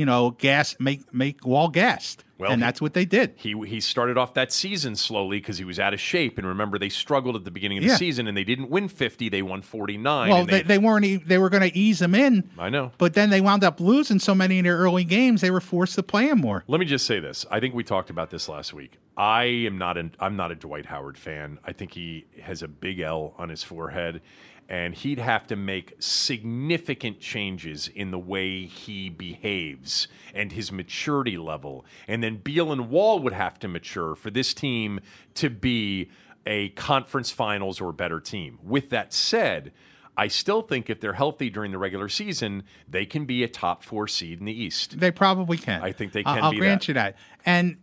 make Wall gassed. Well, and that's what they did. He started off that season slowly because he was out of shape. And remember, they struggled at the beginning of the season, and they didn't win 50. They won 49. Well, they weren't. They were going to ease him in. I know. But then they wound up losing so many in their early games, they were forced to play him more. Let me just say this. I think we talked about this last week. I'm not a Dwight Howard fan. I think he has a big L on his forehead, and he'd have to make significant changes in the way he behaves and his maturity level. And then Beal and Wall would have to mature for this team to be a conference finals or better team. With that said, I still think if they're healthy during the regular season, they can be a top four seed in the East. They probably can. I think they can I'll be that. I'll grant you that. And,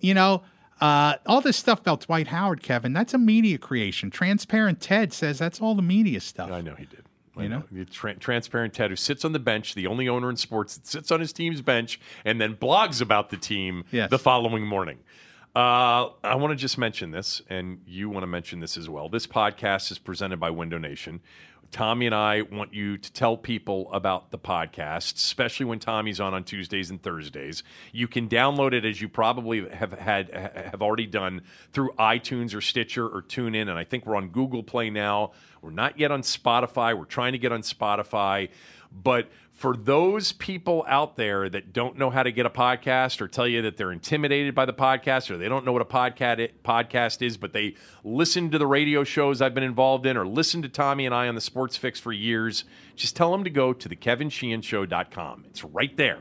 all this stuff about Dwight Howard, Kevin, that's a media creation. Transparent Ted says that's all the media stuff. I know he did. Transparent Ted, who sits on the bench, the only owner in sports that sits on his team's bench and then blogs about the team the following morning. I want to just mention this, and you want to mention this as well. This podcast is presented by Window Nation. Tommy and I want you to tell people about the podcast, especially when Tommy's on Tuesdays and Thursdays. You can download it, as you probably have already done, through iTunes or Stitcher or TuneIn, and I think we're on Google Play now. We're not yet on Spotify. We're trying to get on Spotify. But for those people out there that don't know how to get a podcast, or tell you that they're intimidated by the podcast, or they don't know what a podcast is, but they listen to the radio shows I've been involved in, or listen to Tommy and I on The Sports Fix for years, just tell them to go to thekevinsheehanshow.com. It's right there.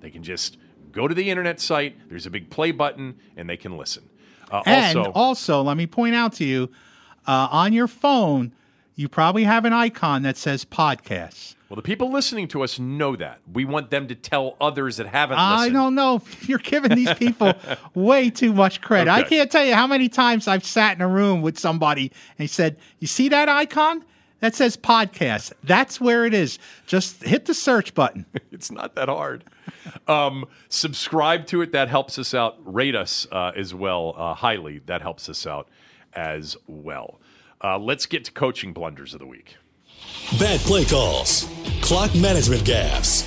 They can just go to the internet site. There's a big play button, and they can listen. Also, let me point out to you, on your phone, you probably have an icon that says podcasts. Well, the people listening to us know that. We want them to tell others that haven't listened. I don't know. You're giving these people way too much credit. Okay. I can't tell you how many times I've sat in a room with somebody and he said, "You see that icon? That says podcast. That's where it is. Just hit the search button." It's not that hard. Subscribe to it. That helps us out. Rate us as well highly. That helps us out as well. Let's get to coaching blunders of the week. Bad play calls, clock management gaffes,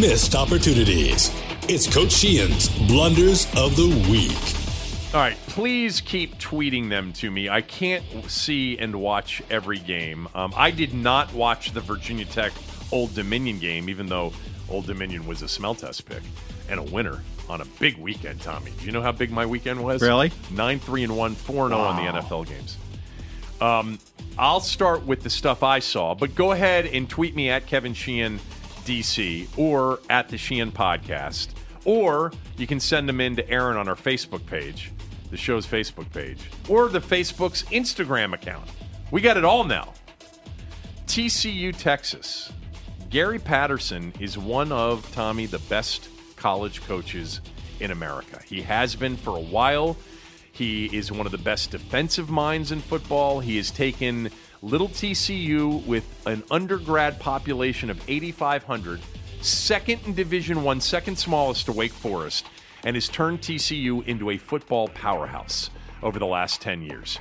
missed opportunities. It's Coach Sheehan's Blunders of the Week. All right, please keep tweeting them to me. I can't see and watch every game. I did not watch the Virginia Tech Old Dominion game, even though Old Dominion was a smell test pick and a winner on a big weekend, Tommy. Do you know how big my weekend was? Really? 9-3-1, 4-0 on the NFL games. I'll start with the stuff I saw, but go ahead and tweet me at Kevin Sheehan DC or at the Sheehan Podcast, or you can send them in to Aaron on our Facebook page, the show's Facebook page, or the Facebook's Instagram account. We got it all now. TCU, Texas. Gary Patterson is one of, Tommy, the best college coaches in America. He has been for a while. He is one of the best defensive minds in football. He has taken little TCU with an undergrad population of 8,500, second in Division I, second smallest to Wake Forest, and has turned TCU into a football powerhouse over the last 10 years.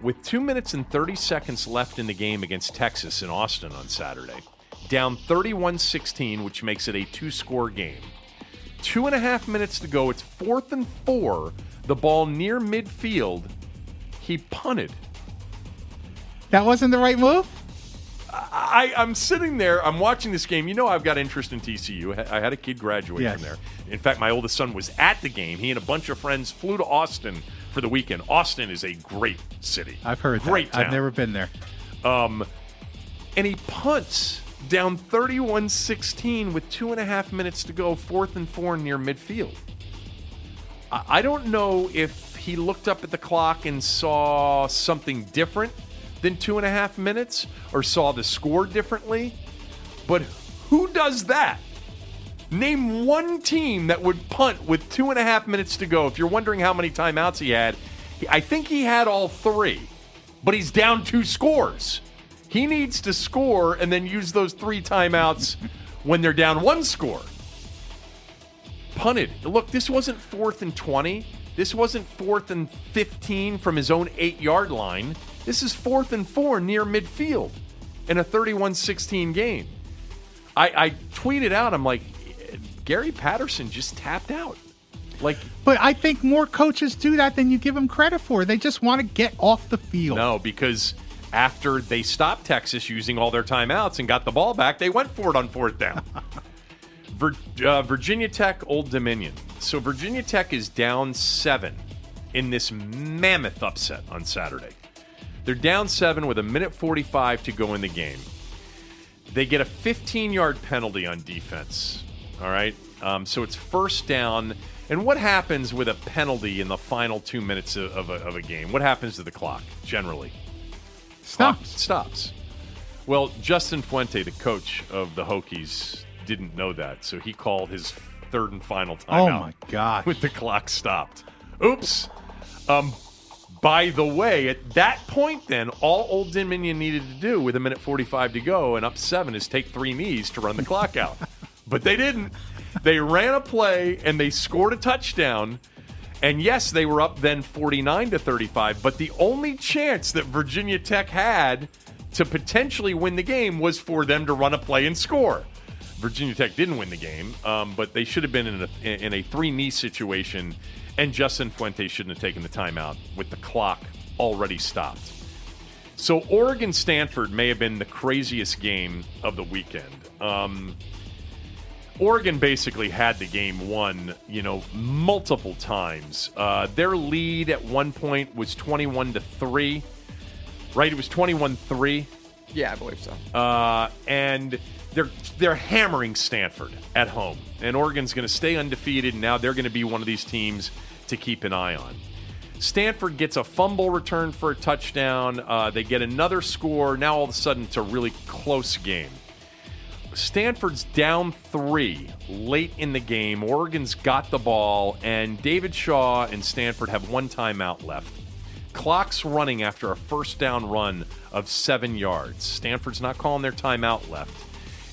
With 2 minutes and 30 seconds left in the game against Texas in Austin on Saturday, down 31-16, which makes it a two-score game. 2.5 minutes to go. It's 4th and 4. The ball near midfield, he punted. That wasn't the right move? I'm sitting there. I'm watching this game. You know I've got interest in TCU. I had a kid graduate from there. In fact, my oldest son was at the game. He and a bunch of friends flew to Austin for the weekend. Austin is a great city. I've heard great that. Town. I've never been there. And he punts down 31-16 with 2.5 minutes to go, 4th and 4 near midfield. I don't know if he looked up at the clock and saw something different than 2.5 minutes or saw the score differently, but who does that? Name one team that would punt with 2.5 minutes to go. If you're wondering how many timeouts he had, I think he had all three, but he's down 2 scores. He needs to score and then use those 3 timeouts when they're down 1 score. Punted. Look, this wasn't 4th and 20. This wasn't 4th and 15 from his own 8-yard line. This is 4th and 4 near midfield in a 31-16 game. I tweeted out, I'm like, Gary Patterson just tapped out. But I think more coaches do that than you give them credit for. They just want to get off the field. No, because after they stopped Texas using all their timeouts and got the ball back, they went for it on 4th down. Virginia Tech, Old Dominion. So Virginia Tech is down 7 in this mammoth upset on Saturday. They're down 7 with 1:45 to go in the game. They get a 15-yard penalty on defense. All right? So it's 1st down. And what happens with a penalty in the final 2 minutes of a game? What happens to the clock generally? Stops. Well, Justin Fuente, the coach of the Hokies, didn't know that, so he called his 3rd and final timeout. Oh, my gosh. With the clock stopped. Oops. By the way, at that point then, all Old Dominion needed to do with 1:45 to go and up 7 is take 3 knees to run the clock out. But they didn't. They ran a play, and they scored a touchdown. And yes, they were up then 49-35, but the only chance that Virginia Tech had to potentially win the game was for them to run a play and score. Virginia Tech didn't win the game, but they should have been in a 3-knee situation, and Justin Fuente shouldn't have taken the timeout with the clock already stopped. So Oregon-Stanford may have been the craziest game of the weekend. Oregon basically had the game won, multiple times. Their lead at one point was 21-3, right? It was 21-3. Yeah, I believe so. And they're hammering Stanford at home, and Oregon's going to stay undefeated. And now they're going to be one of these teams to keep an eye on. Stanford gets a fumble return for a touchdown. They get another score. Now all of a sudden, it's a really close game. Stanford's down 3 late in the game. Oregon's got the ball, and David Shaw and Stanford have 1 timeout left. Clock's running after a 1st down run of 7 yards. Stanford's not calling their timeout left.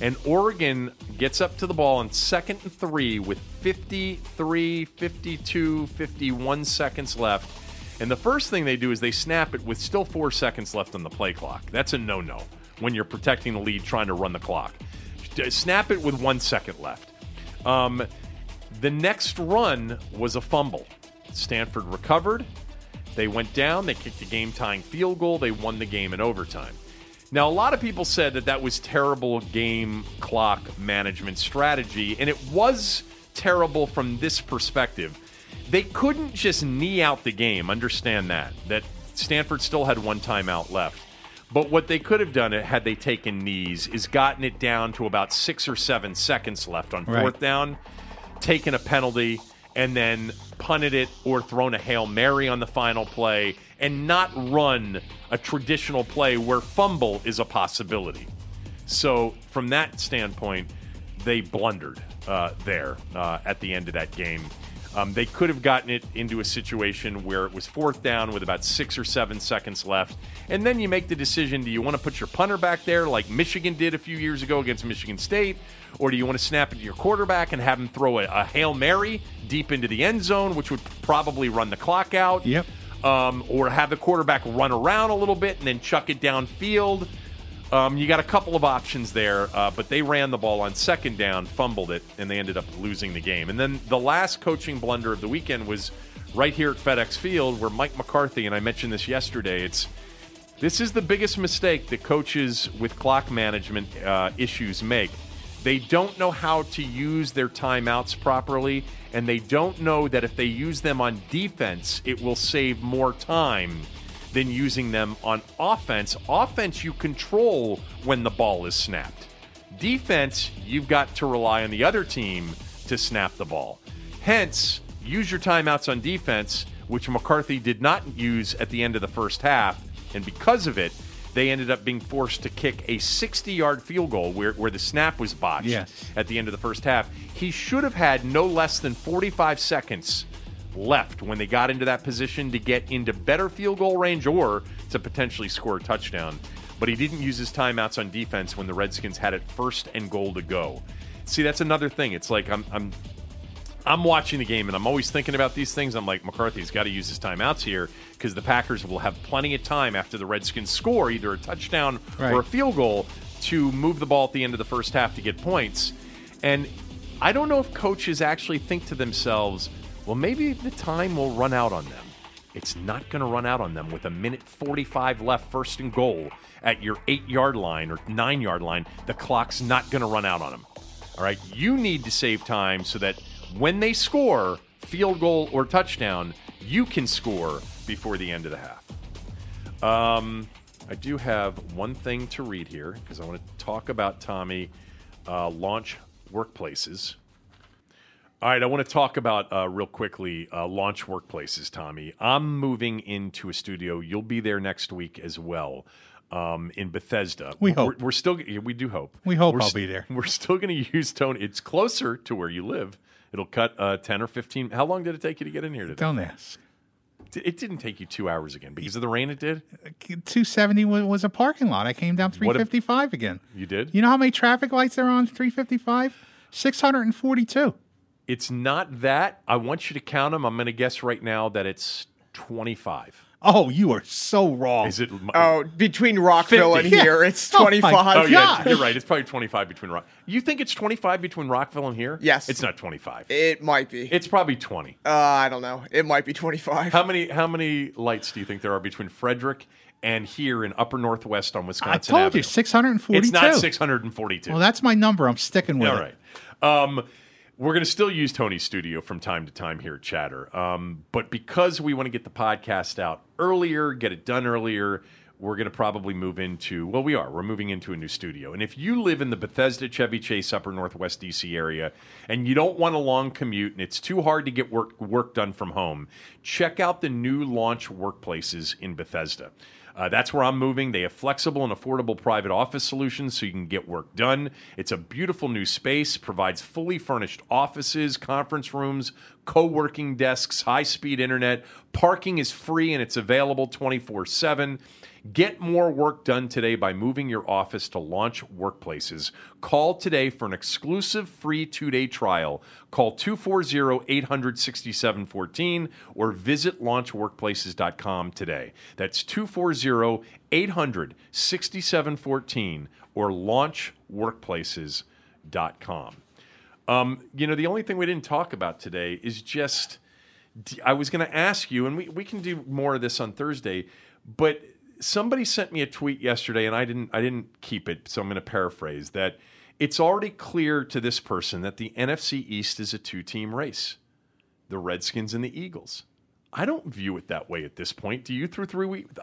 And Oregon gets up to the ball on 2nd and 3 with 53, 52, 51 seconds left. And the first thing they do is they snap it with still 4 seconds left on the play clock. That's a no-no when you're protecting the lead trying to run the clock. Snap it with 1 second left. The next run was a fumble. Stanford recovered. They went down. They kicked a game-tying field goal. They won the game in overtime. Now, a lot of people said that was terrible game clock management strategy, and it was terrible from this perspective. They couldn't just knee out the game. Understand that Stanford still had 1 timeout left. But what they could have done had they taken knees is gotten it down to about 6 or 7 seconds left on 4th down, taken a penalty, and then punted it or thrown a Hail Mary on the final play and not run a traditional play where fumble is a possibility. So from that standpoint, they blundered there at the end of that game. They could have gotten it into a situation where it was 4th down with about 6 or 7 seconds left. And then you make the decision, do you want to put your punter back there like Michigan did a few years ago against Michigan State? Or do you want to snap it to your quarterback and have him throw a Hail Mary deep into the end zone, which would probably run the clock out? Yep. Or have the quarterback run around a little bit and then chuck it downfield. You got a couple of options there, but they ran the ball on 2nd down, fumbled it, and they ended up losing the game. And then the last coaching blunder of the weekend was right here at FedEx Field where Mike McCarthy, and I mentioned this yesterday, it's This is the biggest mistake that coaches with clock management issues make. They don't know how to use their timeouts properly, and they don't know that if they use them on defense, it will save more time than using them on offense. Offense, you control when the ball is snapped. Defense, you've got to rely on the other team to snap the ball. Hence, use your timeouts on defense, which McCarthy did not use at the end of the first half, and because of it, they ended up being forced to kick a 60-yard field goal where the snap was botched at the end of the first half. He should have had no less than 45 seconds left when they got into that position to get into better field goal range or to potentially score a touchdown. But he didn't use his timeouts on defense when the Redskins had it first and goal to go. See, that's another thing. It's like I'm watching the game, and I'm always thinking about these things. I'm like, McCarthy's got to use his timeouts here because the Packers will have plenty of time after the Redskins score, either a touchdown or a field goal, to move the ball at the end of the first half to get points. And I don't know if coaches actually think to themselves, well, maybe the time will run out on them. It's not going to run out on them with 1:45 left, first and goal at your 8-yard line or 9-yard line. The clock's not going to run out on them. All right, you need to save time so that when they score, field goal or touchdown, you can score before the end of the half. I do have one thing to read here because I want to talk about Tommy launch workplaces. All right, I want to talk about real quickly launch workplaces, Tommy. I'm moving into a studio. You'll be there next week as well. In Bethesda. We hope. We do hope. We hope I'll be there. We're still going to use Tony. It's closer to where you live. It'll cut 10 or 15. How long did it take you to get in here today? Don't ask. It didn't take you 2 hours again because of the rain it did? 270 was a parking lot. I came down 355 again. You did? You know how many traffic lights there are on 355? 642. It's not that. I want you to count them. I'm going to guess right now that it's 25. Oh, you are so wrong. Is it? Between Rockville 50. And here, it's 25. Oh, yeah, you're right. It's probably 25 between Rockville. You think it's 25 between Rockville and here? Yes. It's not 25. It might be. It's probably 20. I don't know. It might be 25. How many lights do you think there are between Frederick and here in Upper Northwest on Wisconsin Avenue? I told you, 642. It's not 642. Well, that's my number. I'm sticking with it. All right. We're going to still use Tony's studio from time to time here at Chatter. But because we want to get the podcast out earlier, get it done earlier, we're going to probably move into, well, we are. We're moving into a new studio. And if you live in the Bethesda, Chevy Chase, Upper Northwest DC area, and you don't want a long commute and it's too hard to get work done from home, check out the new launch workplaces in Bethesda. That's where I'm moving. They have flexible and affordable private office solutions so you can get work done. It's a beautiful new space, provides fully furnished offices, conference rooms, co-working desks, high-speed internet. Parking is free and it's available 24/7. Get more work done today by moving your office to Launch Workplaces. Call today for an exclusive free 2-day trial. Call 240-800-6714 or visit launchworkplaces.com today. That's 240-800-6714 or launchworkplaces.com. The only thing we didn't talk about today is just, I was going to ask you, and we can do more of this on Thursday, but somebody sent me a tweet yesterday, and I didn't keep it, so I'm going to paraphrase that. It's already clear to this person that the NFC East is a two-team race, the Redskins and the Eagles. I don't view it that way at this point. Do you? Through 3 weeks,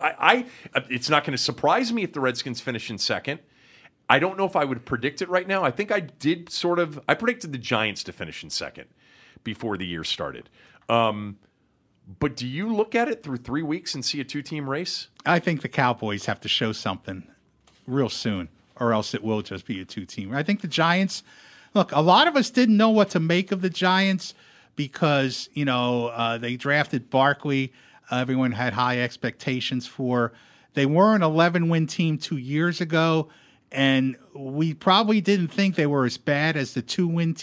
it's not going to surprise me if the Redskins finish in second. I don't know if I would predict it right now. I think I did I predicted the Giants to finish in second before the year started. But do you look at it through 3 weeks and see a two-team race? I think the Cowboys have to show something real soon, or else it will just be a two-team. I think the Giants – look, a lot of us didn't know what to make of the Giants because, they drafted Barkley. Everyone had high expectations for. They were an 11-win team 2 years ago, and we probably didn't think they were as bad as the 3-win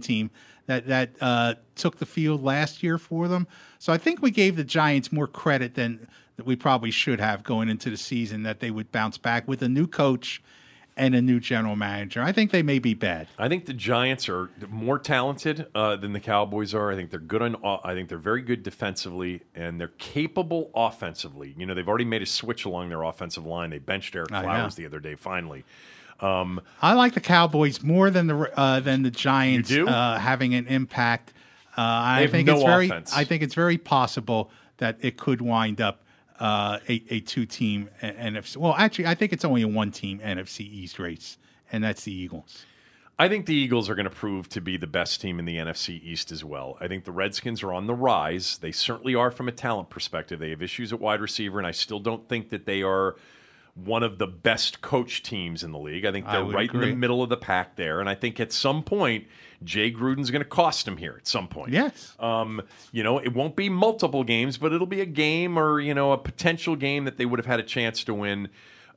team that took the field last year for them. So I think we gave the Giants more credit than that we probably should have going into the season, that they would bounce back with a new coach and a new general manager. I think they may be bad. I think the Giants are more talented than the Cowboys are. I think they're good on. I think they're very good defensively, and they're capable offensively. You know, they've already made a switch along their offensive line. They benched Eric Flowers the other day, finally. I like the Cowboys more than the Giants having an impact. I think it's offense. I think it's very possible that it could wind up a two-team NFC. Well, actually, I think it's only a one-team NFC East race, and that's the Eagles. I think the Eagles are going to prove to be the best team in the NFC East as well. I think the Redskins are on the rise. They certainly are from a talent perspective. They have issues at wide receiver, and I still don't think that they are one of the best coach teams in the league. I think they're right in the middle of the pack there, and I think at some point Jay Gruden's going to cost him here at some point. Yes. You know, it won't be multiple games, but it'll be a game or, you know, a potential game that they would have had a chance to win.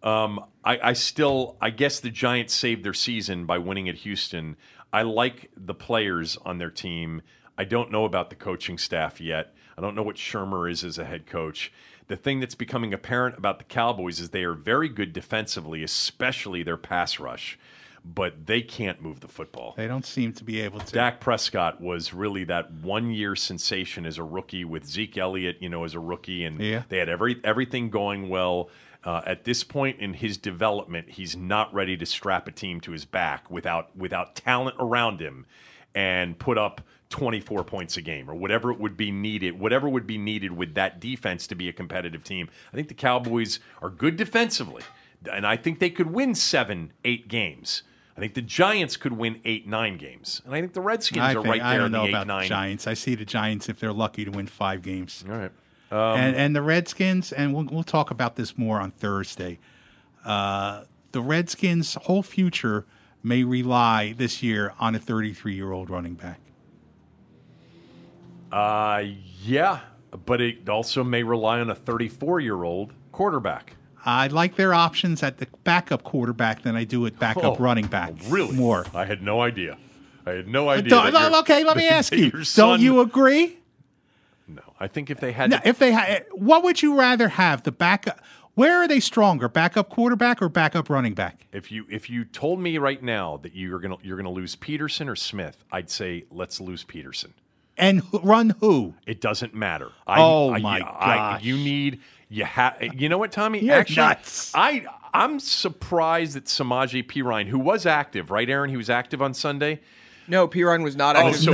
I guess the Giants saved their season by winning at Houston. I like the players on their team. I don't know about the coaching staff yet. I don't know what Shermer is as a head coach. The thing that's becoming apparent about the Cowboys is they are very good defensively, especially their pass rush. But they can't move the football. They don't seem to be able to. Dak Prescott was really that one-year sensation as a rookie with Zeke Elliott, you know, as a rookie, and they had everything going well. At this point in his development, he's not ready to strap a team to his back without talent around him and put up 24 points a game or whatever would be needed with that defense to be a competitive team. I think the Cowboys are good defensively, and I think they could win 7-8 games. I think the Giants could win 8-9 games. And I think the Redskins are right there in the 8-9. I don't know about the Giants. I see the Giants, if they're lucky, to win 5 games. All right. And the Redskins, and we'll talk about this more on Thursday, the Redskins' whole future may rely this year on a 33-year-old running back. Yeah, but it also may rely on a 34-year-old quarterback. I like their options at the backup quarterback than I do at backup running back. Really? More. I had no idea. Okay, let me ask you. Don't you agree? No, I think if they had... what would you rather have, the backup... Where are they stronger, backup quarterback or backup running back? If you told me right now that you're gonna lose Peterson or Smith, I'd say let's lose Peterson. And run who? It doesn't matter. You know what, Tommy? You're actually nuts. I'm surprised that Samaje Perine, who was active, right, Aaron? He was active on Sunday. No, Perine was not active.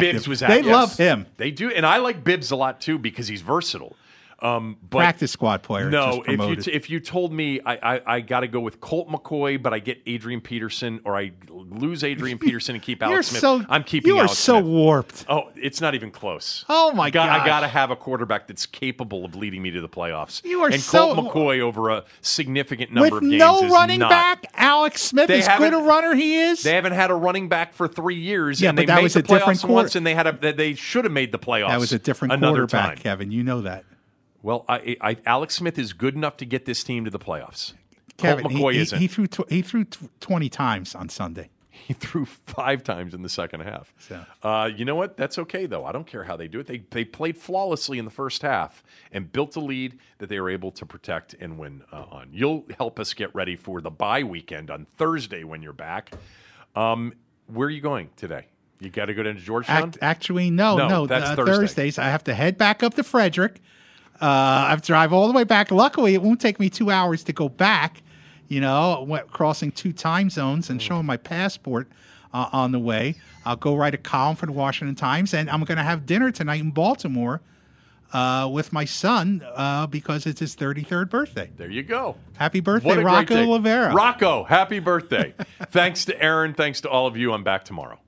Bibbs was active. They love him. They do, and I like Bibbs a lot too because he's versatile. But practice squad player. No, if you told me I got to go with Colt McCoy, but I get Adrian Peterson, or I lose Adrian Peterson and keep Alex Smith, I'm keeping Alex Smith. You are so warped. Oh, it's not even close. Oh, my God. I got to have a quarterback that's capable of leading me to the playoffs. You are and so... Colt McCoy over a significant number of games is running back, Alex Smith, as good a runner he is. They haven't had a running back for 3 years, and they made the playoffs once, and they should have made the playoffs. That was a different quarterback, Kevin. You know that. Well, Alex Smith is good enough to get this team to the playoffs. Kevin, Colt McCoy isn't. He threw 20 times on Sunday. He threw 5 times in the second half. So. You know what? That's okay, though. I don't care how they do it. They played flawlessly in the first half and built a lead that they were able to protect and win on. You'll help us get ready for the bye weekend on Thursday when you're back. Where are you going today? You got to go down to Georgetown? No, that's Thursday. Thursdays, I have to head back up to Frederick. I have to drive all the way back. Luckily, it won't take me 2 hours to go back, you know, crossing 2 time zones and showing my passport on the way. I'll go write a column for the Washington Times, and I'm going to have dinner tonight in Baltimore with my son because it's his 33rd birthday. There you go. Happy birthday, Rocco Olivera. Rocco, happy birthday. Thanks to Aaron. Thanks to all of you. I'm back tomorrow.